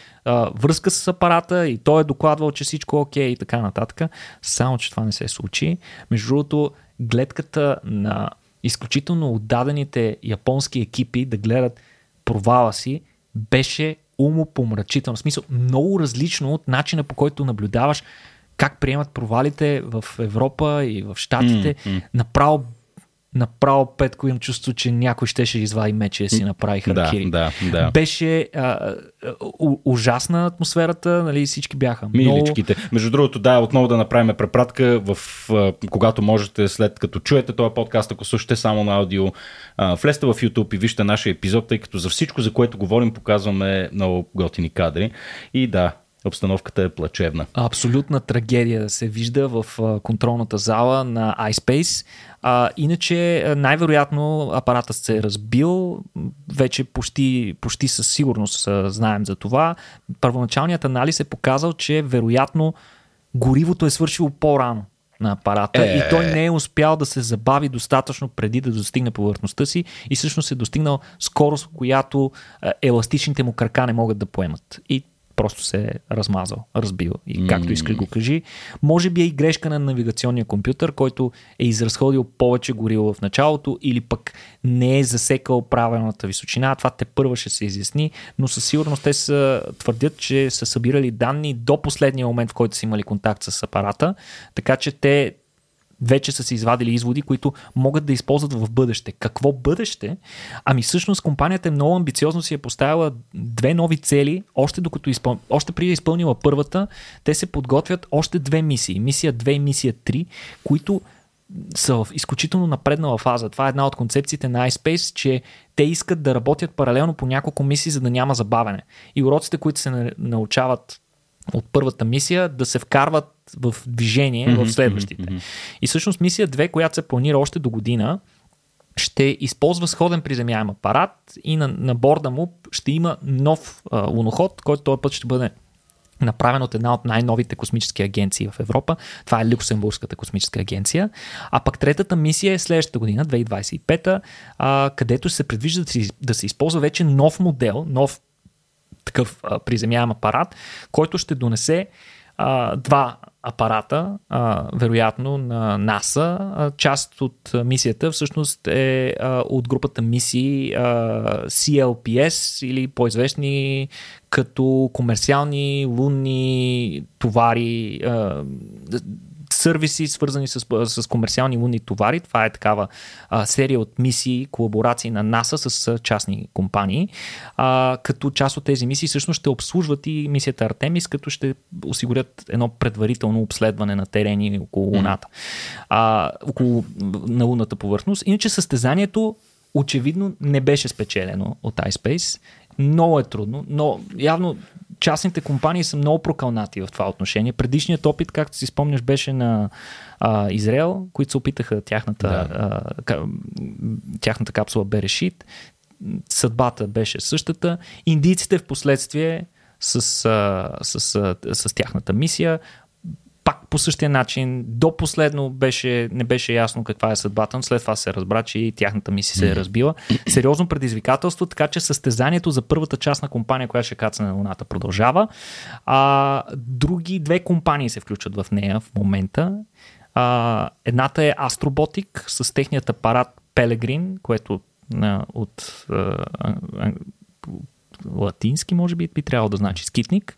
връзка с апарата и той е докладвал, че всичко е окей и така нататък. Само че това не се случи. Между другото, гледката на изключително отдадените японски екипи да гледат провала си беше умопомрачително. В смисъл, много различно от начина, по който наблюдаваш как приемат провалите в Европа и в Щатите. Направо направо Петко им чувство, че някой ще извади меча и си направи харакири. Да. Беше ужасна атмосферата, нали, всички бяха. Миличките. Много... Между другото, да, отново да направим препратка, когато можете, след като чуете този подкаст, ако слушате само на аудио, влезте в YouTube и вижте нашия епизод, тъй като за всичко, за което говорим, показваме много готини кадри. И да, обстановката е плачевна. Абсолютна трагедия да се вижда в контролната зала на iSpace. Иначе най-вероятно апаратът се е разбил. Вече почти със сигурност знаем за това. Първоначалният анализ е показал, че вероятно горивото е свършило по-рано на апарата и той не е успял да се забави достатъчно преди да достигне повърхността си и всъщност е достигнал скорост, която еластичните му крака не могат да поемат. И просто се е размазал, разбил и както искаш го кажи. Може би е и грешка на навигационния компютър, който е изразходил повече гориво в началото или пък не е засекал правилната височина. Това тепърва ще се изясни, но със сигурност те твърдят, че са събирали данни до последния момент, в който са имали контакт с апарата, така че те вече са се извадили изводи, които могат да използват в бъдеще. Какво бъдеще? Ами всъщност компанията много амбициозно си е поставила 2 нови цели, още преди е изпълнила първата, те се подготвят още 2 мисии, мисия 2 и мисия 3, които са в изключително напреднала фаза. Това е една от концепциите на iSpace, че те искат да работят паралелно по няколко мисии, за да няма забавяне. И уроците, които се научават от първата мисия, да се вкарват в движение в следващите. И всъщност мисия 2, която се планира още до година, ще използва сходен приземяем апарат и на борда му ще има нов луноход, който този път ще бъде направен от една от най-новите космически агенции в Европа. Това е Люксембургската космическа агенция. А пък третата мисия е следващата година, 2025, където се предвижда да се използва вече нов модел, нов такъв приземяем апарат, който ще донесе 2 апарата, вероятно на NASA. Част от мисията всъщност е от групата мисии CLPS или по-известни като комерциални лунни товари, сервиси, свързани с комерциални лунни товари. Това е такава серия от мисии, колаборации на NASA с частни компании. Като част от тези мисии всъщност ще обслужват и мисията Артемис, като ще осигурят едно предварително обследване на терени около Луната. На лунната повърхност. Иначе състезанието очевидно не беше спечелено от iSpace. Много е трудно, но явно частните компании са много прокалнати в това отношение. Предишният опит, както си спомняш, беше на Израел, които се опитаха тяхната капсула бе Рашид. Съдбата беше същата. Индийците в последствие с тяхната мисия пак по същия начин. До последно не беше ясно каква е съдбата, но след това се разбра, че и тяхната мисия се е разбила. Сериозно предизвикателство, така че състезанието за първата част на компания, която ще каца на Луната, продължава. Други 2 компании се включват в нея в момента. Едната е Астробиотик с техният апарат Pellegrin, което от латински може би трябвало да значи скитник.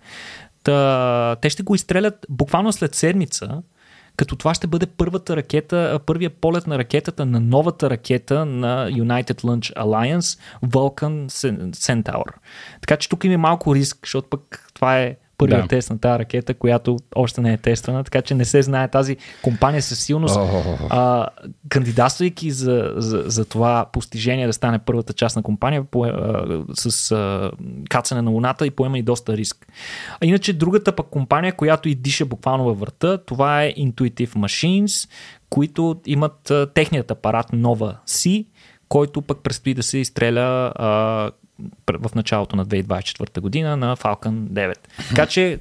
Те ще го изстрелят буквално след седмица, като това ще бъде първия полет на ракетата, на новата ракета на United Launch Alliance, Vulcan Centaur. Така че тук има малко риск, защото пък това е първият тест на тази ракета, която още не е тествана, така че не се знае тази компания със силност. Кандидатствайки за това постижение да стане първата част на компания с кацане на Луната и поема и доста риск. А иначе другата пък компания, която и диша буквално във врата, това е Intuitive Machines, които имат техният апарат Nova C, който пък предстои да се изстреля в началото на 2024 година на Falcon 9. Така че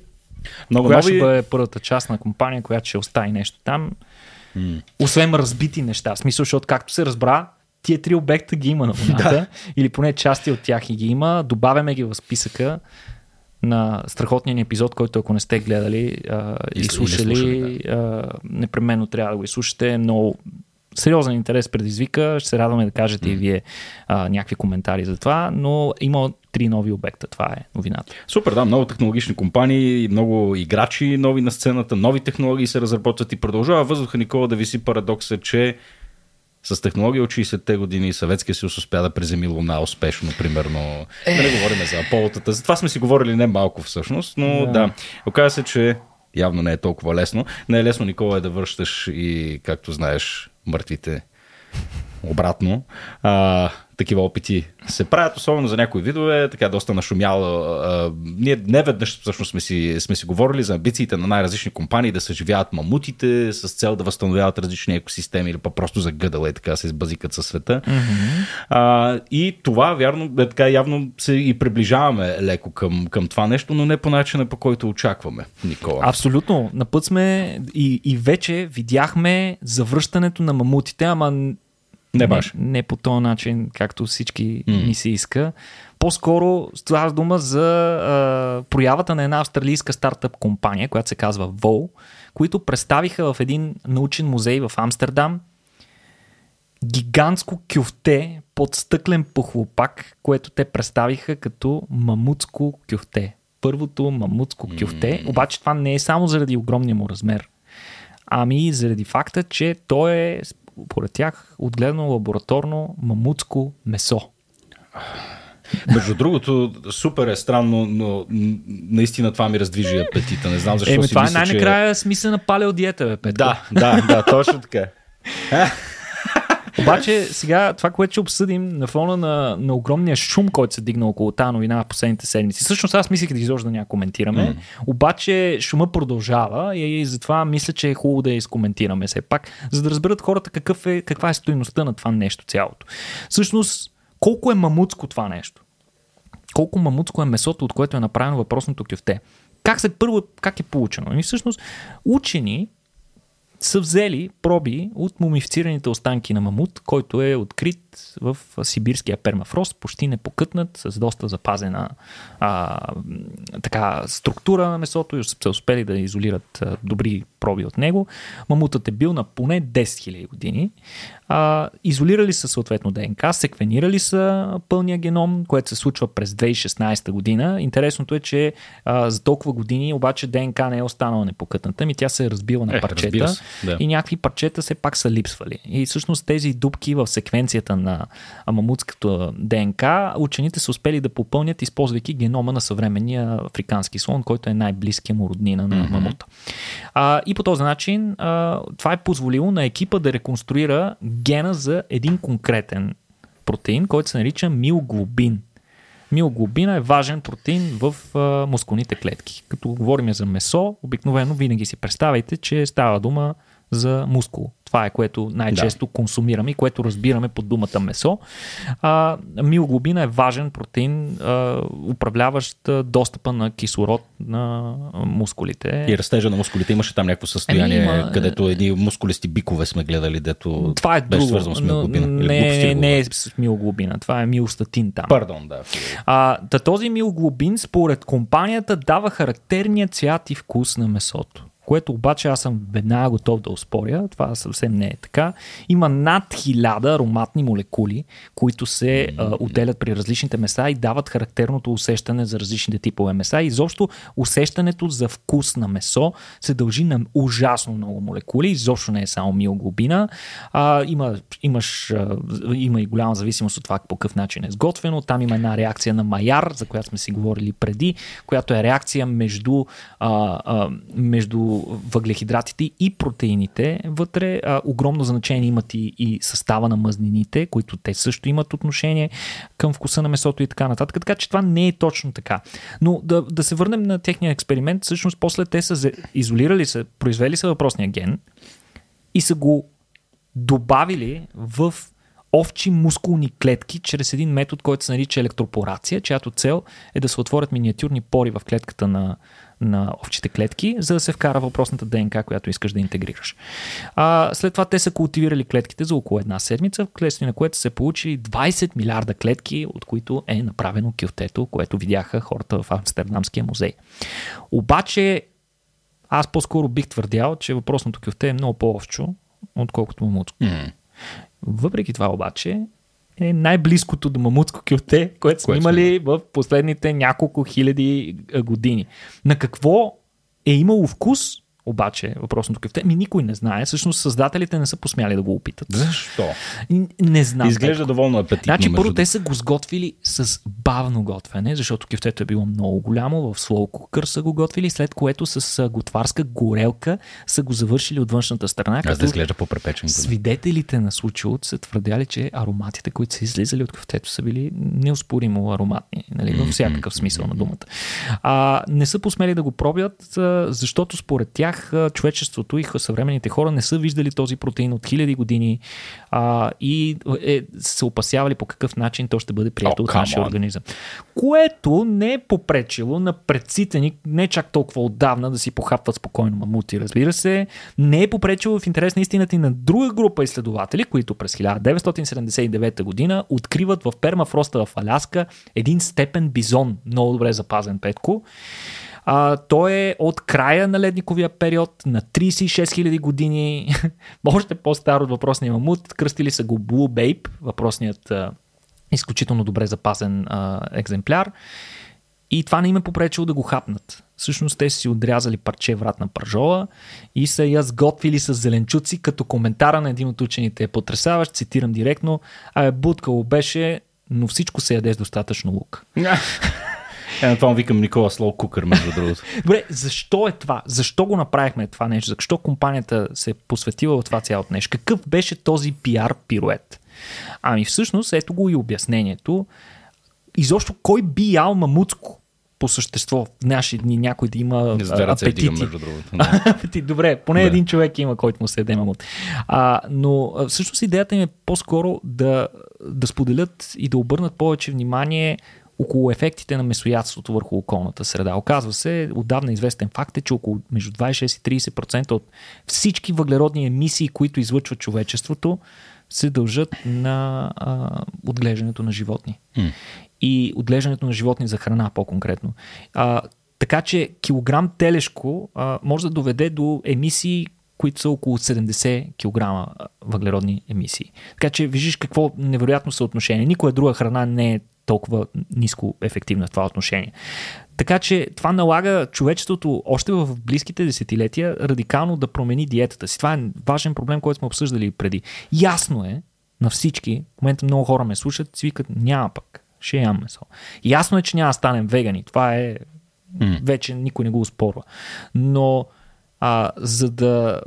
ще бъде първата част на компания, която ще остави нещо там. Освен разбити неща. В смисъл, защото както се разбра, тия 3 обекта ги има на Луната. Или поне части от тях и ги има. Добавяме ги в списъка на страхотния ни епизод, който ако не сте гледали и слушали, непременно трябва да го изслушате. Но сериозен интерес предизвика, ще се радваме да кажете и вие някакви коментари за това, но има 3 нови обекта, това е новината. Супер, да, много технологични компании, много играчи нови на сцената, нови технологии се разработват и продължава въздуха, Никола, да виси парадокса, че с технология от 60-те години Съветския съюз успя да приземи Луна успешно, примерно. Да не говорим за Аполотата. За това сме си говорили не малко всъщност, но да. Оказва се, че явно не е толкова лесно. Не е лесно, Никола, е да връщаш и, както знаеш, мъртвите обратно. Такива опити се правят, особено за някои видове, така доста нашумяло. Ние неведнъж всъщност сме си говорили за амбициите на най-различни компании да съживяват мамутите с цел да възстановяват различни екосистеми или просто за гъдала и така се избазикат със света. Mm-hmm. И това, вярно, е така, явно се и приближаваме леко към това нещо, но не по начина, по който очакваме, Никола. Абсолютно. На път сме и вече видяхме завръщането на мамутите, ама не по този начин, както всички ни се иска. По-скоро става дума за проявата на една австралийска стартъп компания, която се казва ВОУ, които представиха в един научен музей в Амстердам гигантско кюфте под стъклен похлопак, което те представиха като мамутско кюфте. Първото мамутско кюфте, обаче това не е само заради огромния му размер, ами заради факта, че то е поред тях отгледано лабораторно мамутско месо. Между другото, супер е странно, но наистина това ми раздвижи апетита. Не знам защо си мисля, че... Това е най-накрая смислена палеодиета, бе, Петко. Да, точно така. Обаче сега това, което ще обсъдим на фона на огромния шум, който се дигна около тази новина в последните седмици. Всъщност аз мислех да изобщо да не я коментираме, обаче шума продължава и затова мисля, че е хубаво да я изкоментираме все пак, за да разберат хората каква е стойността на това нещо цялото. Всъщност, колко е мамутско това нещо? Колко мамутско е месото, от което е направено въпросното кюфте? Как е получено? И всъщност учени са взели проби от мумифицираните останки на мамут, който е открит в сибирския пермафрост, почти непокътнат, с доста запазена така структура на месото и са успели да изолират добри проби от него. Мамутът е бил на поне 10 000 години. Изолирали са съответно ДНК, секвенирали са пълния геном, което се случва през 2016 година. Интересното е, че за толкова години обаче ДНК не е останала непокътната, ми тя се е разбила на парчета. Да. И някакви парчета все пак са липсвали. И всъщност тези дупки в секвенцията на мамутската ДНК учените са успели да попълнят, използвайки генома на съвременния африкански слон, който е най-близкия му роднина на мамута. И по този начин това е позволило на екипа да реконструира гена за един конкретен протеин, който се нарича миоглобин. Миоглобина е важен протеин в мускулните клетки. Като говорим за месо, обикновено винаги си представяйте, че става дума за мускул. Това е, което най-често консумираме и което разбираме под думата месо. Миоглобина е важен протеин, управляващ достъпа на кислород на мускулите. И растежа на мускулите. Имаше там някакво състояние, където едни мускулисти бикове сме гледали, дето това е друго, свързано с миоглобина. Не е с миоглобина. Това е миостатин там. Пардон, да. Този миоглобин според компанията дава характерния цвят и вкус на месото, което обаче аз съм веднага готов да успоря. Това съвсем не е така. Има над 1000 ароматни молекули, които се отделят при различните меса и дават характерното усещане за различните типове меса. И изобщо усещането за вкус на месо се дължи на ужасно много молекули. Изобщо не е само миоглобина. Има и голяма зависимост от това по какъв начин е сготвено. Там има една реакция на Майяр, за която сме си говорили преди, която е реакция между въглехидратите и протеините вътре. Огромно значение имат и състава на мазнините, които те също имат отношение към вкуса на месото и така нататък. Така че това не е точно така. Но да се върнем на техния експеримент. Всъщност после те са изолирали, са произвели са въпросния ген и са го добавили в овчи мускулни клетки чрез един метод, който се нарича електропорация, чиято цел е да се отворят миниатюрни пори в клетката на овчите клетки, за да се вкара въпросната ДНК, която искаш да интегрираш. След това те са култивирали клетките за около 1 седмица, вследствие на което се получили 20 милиарда клетки, от които е направено кюфтето, което видяха хората в Амстердамския музей. Обаче аз по-скоро бих твърдял, че въпросното кюфте е много по-овчо, отколкото мамутско. Въпреки това обаче е най-близкото до мамутско кюфте, което сме имали в последните няколко хиляди години. На какво е имало вкус, обаче въпросното кафе. Никой не знае. Всъщност създателите не са посмяли да го опитат. Защо? Не знам. Изглежда доволно апетитно. Значи първо те са го сготвили с бавно готвене, защото кефтето е било много голямо, в слоу кукър са го готвили, след което с готварска горелка са го завършили от външната страна. Аз да изглежда по-препечен. Свидетелите на случилото са твърдяли, че ароматите, които са излизали от кефтето, са били неоспоримо ароматни, нали, във всякакъв смисъл на думата. Не са посмели да го пробят, защото според тях човечеството и съвременните хора не са виждали този протеин от хиляди години и се опасявали по какъв начин то ще бъде прието от нашия организъм. Което не е попречило на предците ни, не чак толкова отдавна, да си похапват спокойно мамути, разбира се. Не е попречило в интерес на истината и на друга група изследователи, които през 1979 година откриват в пермафроста в Аляска един степен бизон, много добре запазен, Петко. Той е от края на ледниковия период на 36 000 години, още по-стар от въпросния мамут. Кръстили са го Blue Babe, въпросният изключително добре запазен екземпляр. И това не им е попречило да го хапнат. Всъщност те са си отрязали парче врат на пържола и са я сготвили с зеленчуци, като коментара на един от учените е потресаващ, цитирам директно, буткало беше, но всичко се яде с достатъчно лук. На това му викам Никола Слоу Кукър, между другото. Добре, защо е това? Защо го направихме това нещо? Защо компанията се е посветила в това цялото нещо? Какъв беше този пиар пирует? Ами всъщност, ето го и обяснението. Изобщо кой би ял мамутско по същество в наши дни, някой да има апетити. Добре, поне един човек има, който му се яде мамут. Но всъщност идеята им е по-скоро да споделят и да обърнат повече внимание около ефектите на месоядството върху околната среда. Оказва се, отдавна известен факт е, че около между 26 и 30% от всички въглеродни емисии, които излъчва човечеството, се дължат на отглеждането на животни. И отглеждането на животни за храна по-конкретно. Така че килограм телешко може да доведе до емисии, които са около 70 кг въглеродни емисии. Така че виждаш какво невероятно съотношение. Никоя друга храна не е толкова ниско ефективна в това отношение. Така че това налага човечеството още в близките десетилетия радикално да промени диетата си. Това е важен проблем, който сме обсъждали преди. Ясно е на всички, в момента много хора ме слушат, свикат, няма пък, ще ям месо. Ясно е, че няма да станем вегани. Това е... Вече никой не го успорва. Но за да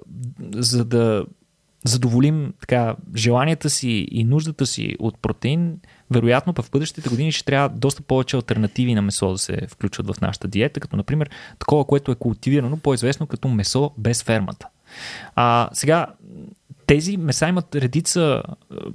задоволим така желанията си и нуждата си от протеин, вероятно в бъдещите години ще трябва доста повече алтернативи на месо да се включват в нашата диета, като например такова, което е култивирано, по-известно като месо без фермата. Сега тези меса имат редица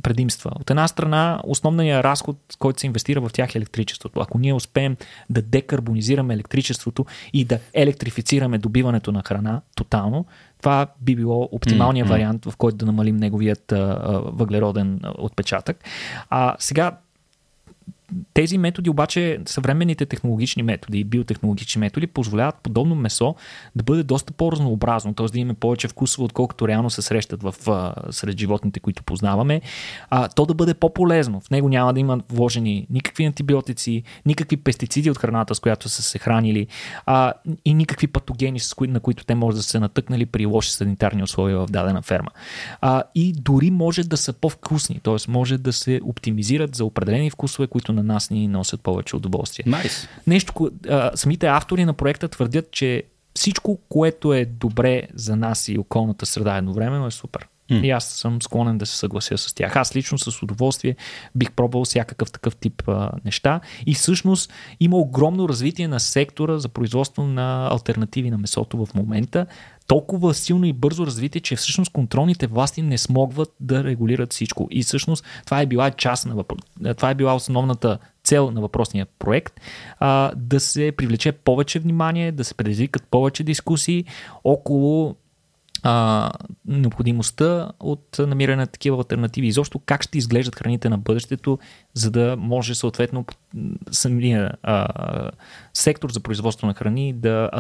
предимства. От една страна, основният разход, който се инвестира в тях, е електричеството. Ако ние успеем да декарбонизираме електричеството и да електрифицираме добиването на храна тотално, това би било оптималният вариант, в който да намалим неговият въглероден отпечатък. Сега тези методи обаче, съвременните технологични методи и биотехнологични методи позволяват подобно месо да бъде доста по-разнообразно, т.е. да имаме повече вкусово, отколкото реално се срещат сред животните, които познаваме. То да бъде по-полезно. В него няма да има вложени никакви антибиотици, никакви пестициди от храната, с която са се хранили и никакви патогени, на които те може да се натъкнали при лоши санитарни условия в дадена ферма. И дори може да са по-вкусни, т.е. може да се оптимизират за определени вкусове, които на нас ни носят повече удоволствие. Nice. Нещо, самите автори на проекта твърдят, че всичко, което е добре за нас и околната среда едновременно, е супер. И аз съм склонен да се съглася с тях. Аз лично с удоволствие бих пробвал всякакъв такъв тип неща и всъщност има огромно развитие на сектора за производство на алтернативи на месото в момента. Толкова силно и бързо развитие, че всъщност контролните власти не смогват да регулират всичко. И всъщност това е била това е била основната цел на въпросния проект, да се привлече повече внимание, да се предизвикат повече дискусии около необходимостта от намиране на такива алтернативи. Изобщо как ще изглеждат храните на бъдещето, за да може съответно самия сектор за производство на храни да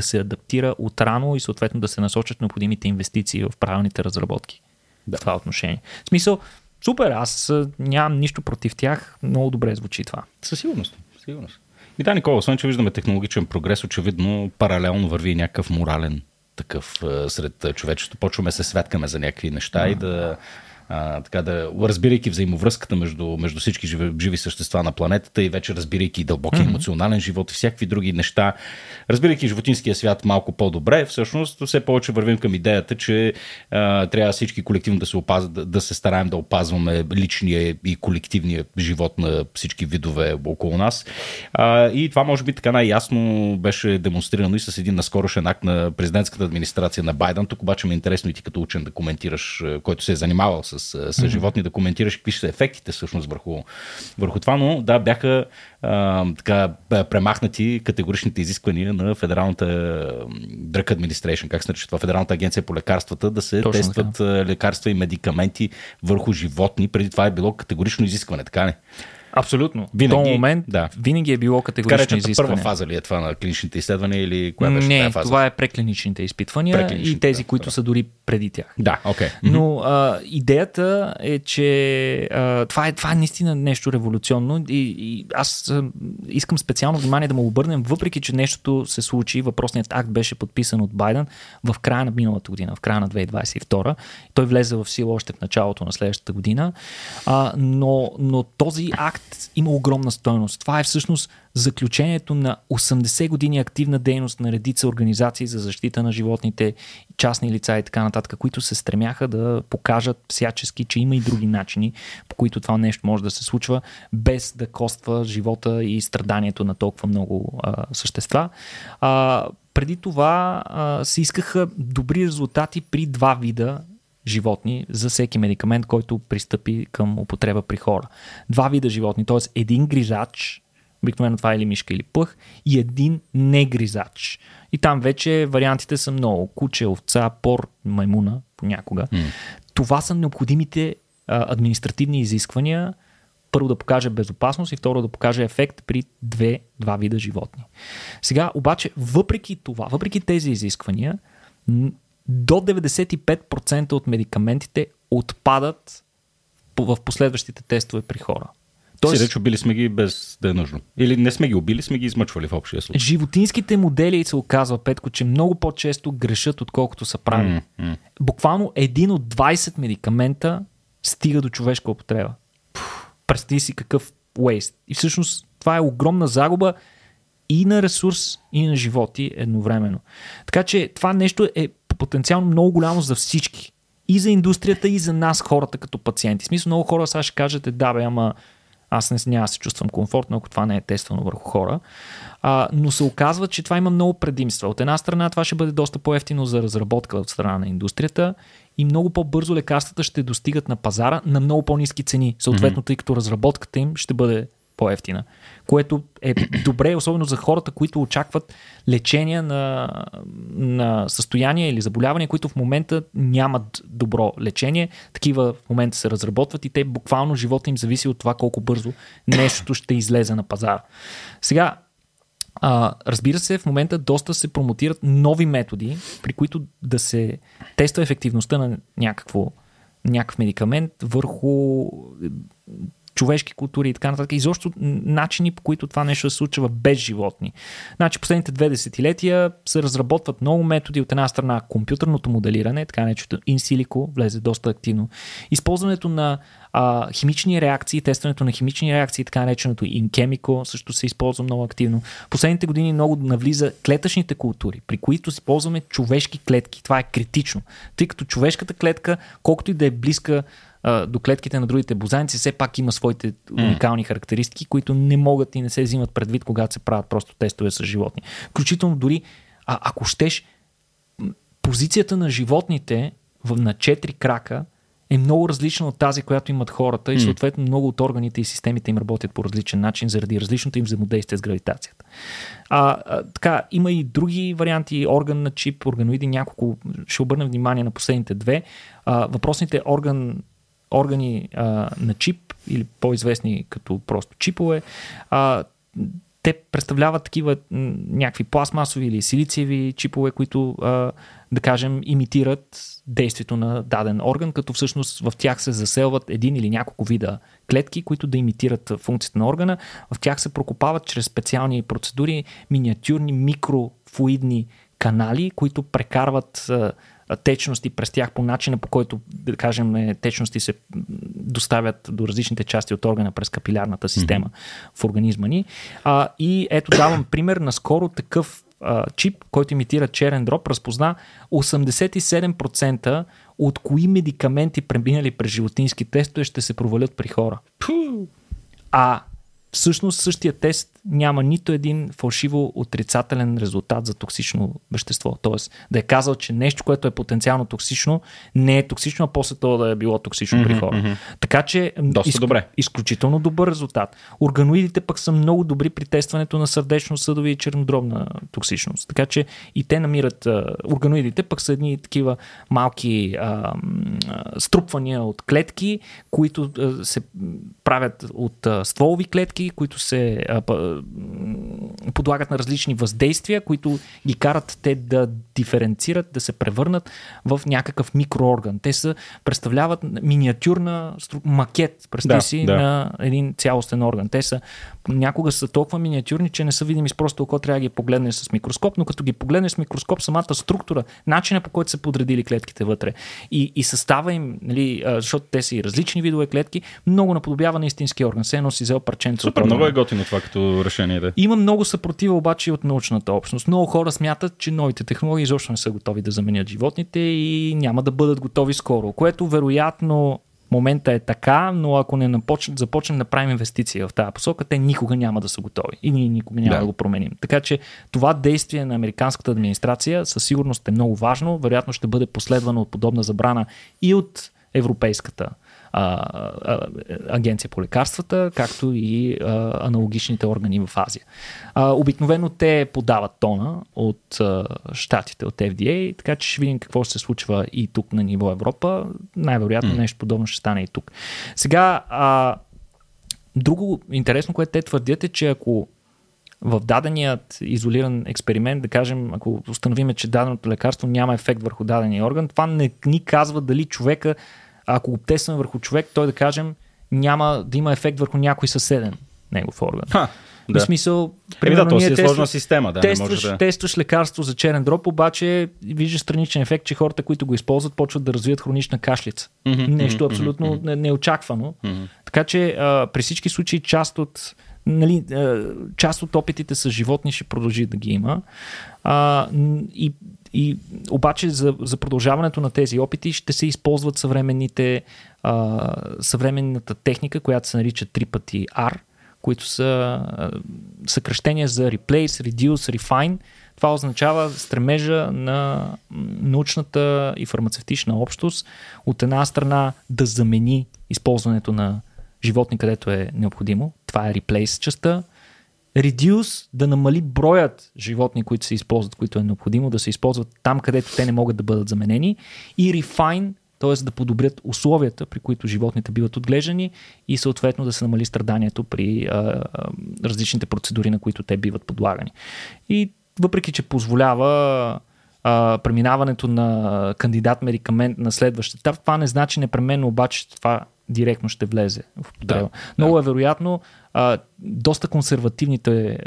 се адаптира отрано и съответно да се насочат необходимите инвестиции в правилните разработки в това отношение. В смисъл, супер, аз нямам нищо против тях, много добре звучи това. Със сигурност. И да, Никола, освен че виждаме технологичен прогрес, очевидно паралелно върви някакъв морален такъв сред човечеството. Почваме се святкаме за някакви неща и да... така да, разбирайки взаимовръзката между всички живи същества на планетата и вече разбирайки дълбоки емоционален живот и всякакви други неща, разбирайки животинския свят малко по-добре, всъщност все повече вървим към идеята, че трябва всички колективно да се стараем да опазваме личния и колективния живот на всички видове около нас. И това може би така най-ясно беше демонстрирано и с един наскорошен акт на президентската администрация на Байден. Тук обаче ме е интересно и ти като учен да коментираш, който се е занимавал с животни, да коментираш какви ще са ефектите всъщност върху това, но да, бяха така премахнати категоричните изисквания на Федералната Drug Administration, как се нарича това, Федералната агенция по лекарствата, да се точно тестват така лекарства и медикаменти върху животни. Преди това е било категорично изискване, така не? Абсолютно. Винаги, в този момент винаги е било категорично изискване. Първа фаза ли е това на клиничните изследвания или коя беше тази фаза? Не, това е преклиничните изпитвания и тези, които са дори преди тях. Да, окей. Но идеята е, че това е наистина нещо революционно и аз искам специално внимание да му обърнем, въпреки че нещото се случи, въпросният акт беше подписан от Байден в края на миналата година, в края на 2022. Той влезе в сила още в началото на следващата година, но този акт има огромна стойност. Това е всъщност заключението на 80 години активна дейност на редица организации за защита на животните, частни лица и така нататък, които се стремяха да покажат всячески, че има и други начини, по които това нещо може да се случва, без да коства живота и страданието на толкова много същества. Преди това се искаха добри резултати при два вида животни за всеки медикамент, който пристъпи към употреба при хора. Два вида животни, т.е. един гризач, обикновено това е или мишка или плъх, и един негризач. И там вече вариантите са много. Куче, овца, пор, маймуна, понякога. Това са необходимите административни изисквания. Първо да покаже безопасност и второ да покаже ефект при два вида животни. Сега обаче, въпреки тези изисквания, до 95% от медикаментите отпадат в последващите тестове при хора. Тоест, си реч, убили сме ги без да е нужно. Или не сме ги убили, сме ги измъчвали в общия случай. Животинските модели, се оказва, Петко, че много по-често грешат, отколкото са прави. Буквално един от 20 медикамента стига до човешка употреба. Представи си какъв waste. И всъщност това е огромна загуба и на ресурс, и на животи едновременно. Така че това нещо е потенциално много голямо за всички. И за индустрията, и за нас, хората като пациенти. В смисъл, много хора сега ще кажете, ама аз няма се чувствам комфортно, ако това не е тествано върху хора. Но се оказва, че това има много предимства. От една страна, това ще бъде доста по-ефтино за разработка от страна на индустрията и много по-бързо лекарствата ще достигат на пазара на много по-ниски цени. Съответно, тъй като разработката им ще бъде по-ефтина, което е добре, особено за хората, които очакват лечение на състояния или заболявания, които в момента нямат добро лечение. Такива в момента се разработват и те буквално живота им зависи от това колко бързо нещото ще излезе на пазара. Сега, разбира се, в момента доста се промотират нови методи, при които да се тества ефективността на някакъв медикамент върху човешки култури и така нататък. Изобщо начини, по които това нещо се случва без животни. Значи последните 20 десетилетия се разработват много методи. От една страна компютърното моделиране, така нареченото in silico, влезе доста активно. Използването на химични реакции, тестването на химични реакции, така нареченото in chemico, също се използва много активно. Последните години много навлиза клетъчните култури, при които си ползваме човешки клетки. Това е критично, тъй като човешката клетка, колкото и да е близка до клетките на другите бозайници, все пак има своите уникални характеристики, които не могат и не се взимат предвид, когато се правят просто тестове с животни. Включително дори, ако щеш, позицията на животните на 4 крака е много различна от тази, която имат хората и съответно много от органите и системите им работят по различен начин заради различното им взаимодействие с гравитацията. Така, има и други варианти, орган на чип, органоиди, няколко, ще обърнем внимание на последните 2. Въпросните органи на чип или по-известни като просто чипове, те представляват такива някакви пластмасови или силициеви чипове, които, да кажем, имитират действието на даден орган, като всъщност в тях се заселват един или няколко вида клетки, които да имитират функцията на органа. В тях се прокопават чрез специални процедури миниатюрни микрофлуидни канали, които прекарват течности през тях по начина, по който, да кажем, течности се доставят до различните части от органа през капилярната система в организма ни. И ето давам пример, наскоро такъв чип, който имитира черен дроб, разпозна 87% от кои медикаменти, преминали през животински тестове, ще се провалят при хора. А всъщност същия тест няма нито един фалшиво отрицателен резултат за токсично вещество. Тоест да е казал, че нещо, което е потенциално токсично, не е токсично, а после това да е било токсично при хора. Така че изключително добър резултат. Органоидите пък са много добри при тестването на сърдечно-съдови и чернодробна токсичност. Така че и те намират... Органоидите пък са едни такива малки струпвания от клетки, които се правят от стволови клетки, които се... подлагат на различни въздействия, които ги карат те да диференцират, да се превърнат в някакъв микроорган. Те са, представляват миниатюрна макет, на един цялостен орган. Те са, някога са толкова миниатюрни, че не са видими с просто око, трябва да ги погледнеш с микроскоп, но като ги погледнеш с микроскоп, самата структура, начина по който са подредили клетките вътре и състава им, нали, защото те са и различни видове клетки, много наподобява на истински орган. Все едно си взел парченце. Супер, много е готино това като решение. Да. Има много съпротива обаче от научната общност. Много хора смятат, че новите технологии изобщо не са готови да заменят животните и няма да бъдат готови скоро, което вероятно в момента е така, но ако не започнем да правим инвестиции в тази посока, те никога няма да са готови и ние никога няма да го променим. Така че това действие на американската администрация със сигурност е много важно, вероятно ще бъде последвано от подобна забрана и от европейската агенция по лекарствата, както и аналогичните органи в Азия. Обикновено те подават тона от щатите, от FDA, така че ще видим какво ще се случва и тук на ниво Европа. Най-вероятно нещо подобно ще стане и тук. Сега, друго интересно, което те твърдят е, че ако в даденият изолиран експеримент, да кажем, ако установиме, че даденото лекарство няма ефект върху дадения орган, това не ни казва дали човека, ако го тестваме върху човек, той, да кажем, няма да има ефект върху някой съседен негов орган. В смисъл, примерно, то си е сложна система. Да, тестваш лекарство за черен дроб, обаче виждаш страничен ефект, че хората, които го използват, почват да развият хронична кашлица. Нещо абсолютно неочаквано. Така че при всички случаи част от опитите с животни ще продължи да ги има. И обаче за продължаването на тези опити ще се използват съвременната техника, която се нарича 3R, които са съкръщения за Replace, Reduce, Refine. Това означава стремежа на научната и фармацевтична общност от една страна да замени използването на животни, където е необходимо. Това е Replace частта. Reduce, да намали броят животни, които се използват, които е необходимо да се използват там, където те не могат да бъдат заменени, и Refine, т.е. да подобрят условията, при които животните биват отглеждани и съответно да се намали страданието при различните процедури, на които те биват подлагани. И въпреки че позволява преминаването на кандидат-медикамент на следващ етап, това не значи непременно обаче това директно ще влезе в употреба. Много е вероятно доста консервативните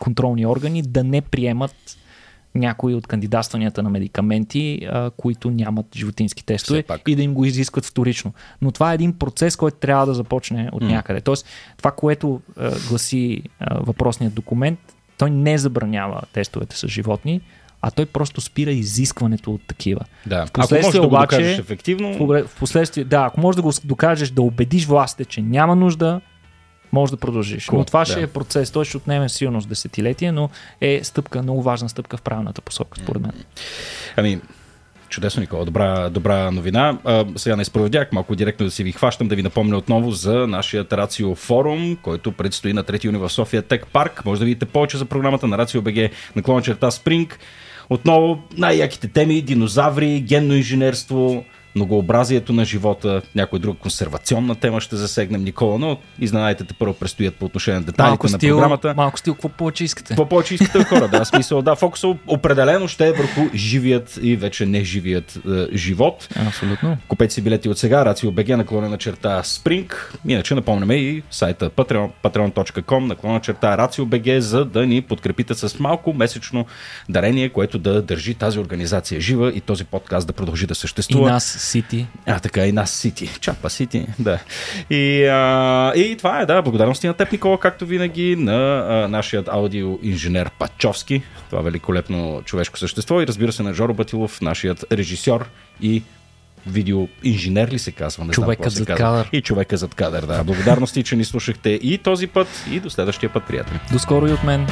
контролни органи да не приемат някои от кандидатстванията на медикаменти, които нямат животински тестове и да им го изискват вторично. Но това е един процес, който трябва да започне от някъде. Тоест, това, което гласи въпросният документ, той не забранява тестовете с животни, а той просто спира изискването от такива. Да. Ако можеш да го докажеш ефективно... ако можеш да го докажеш, да убедиш властите, че няма нужда, можеш да продължиш. Но това ще е процес. Той ще отнеме сигурно с десетилетия, но е стъпка, много важна стъпка в правилната посока, според мен. Чудесно, Никола. Добра новина. Сега не изпроведях, малко директно да си ви хващам, да ви напомня отново за нашия Ratio Форум, който предстои на 3 юни в София Тек Парк. Може да видите повече за програмата на ratio.bg/spring. Отново най-яките теми, динозаври, генно инженерство, многообразието на живота, някоя друга консервационна тема ще засегнем, Никола, но изненадите те първо предстоят по отношение на детайлите малко на програмата. Малко стил, какво повече искате? Какво повече искате, хора, да, смисъл, да, фокусът определено ще е върху живият и вече не живият живот. Абсолютно. Купете си билети от сега, ratio.bg/spring, иначе напомняме и сайта patreon.com/ratio.bg, за да ни подкрепите с малко месечно дарение, което да държи тази организация жива и този подкаст да продължи да съществува. И нас Сити. Така, и нас Сити. Чапа Сити, да. И това е, да, благодарности на теб, Никола, както винаги, на нашият аудиоинженер Пачовски, това великолепно човешко същество, и разбира се на Жоро Батилов, нашият режисьор и видеоинженер ли се казва? Не човекът зад кадър. И човека зад кадър, да. Благодарности, че ни слушахте и този път, и до следващия път, приятели. До скоро и от мен.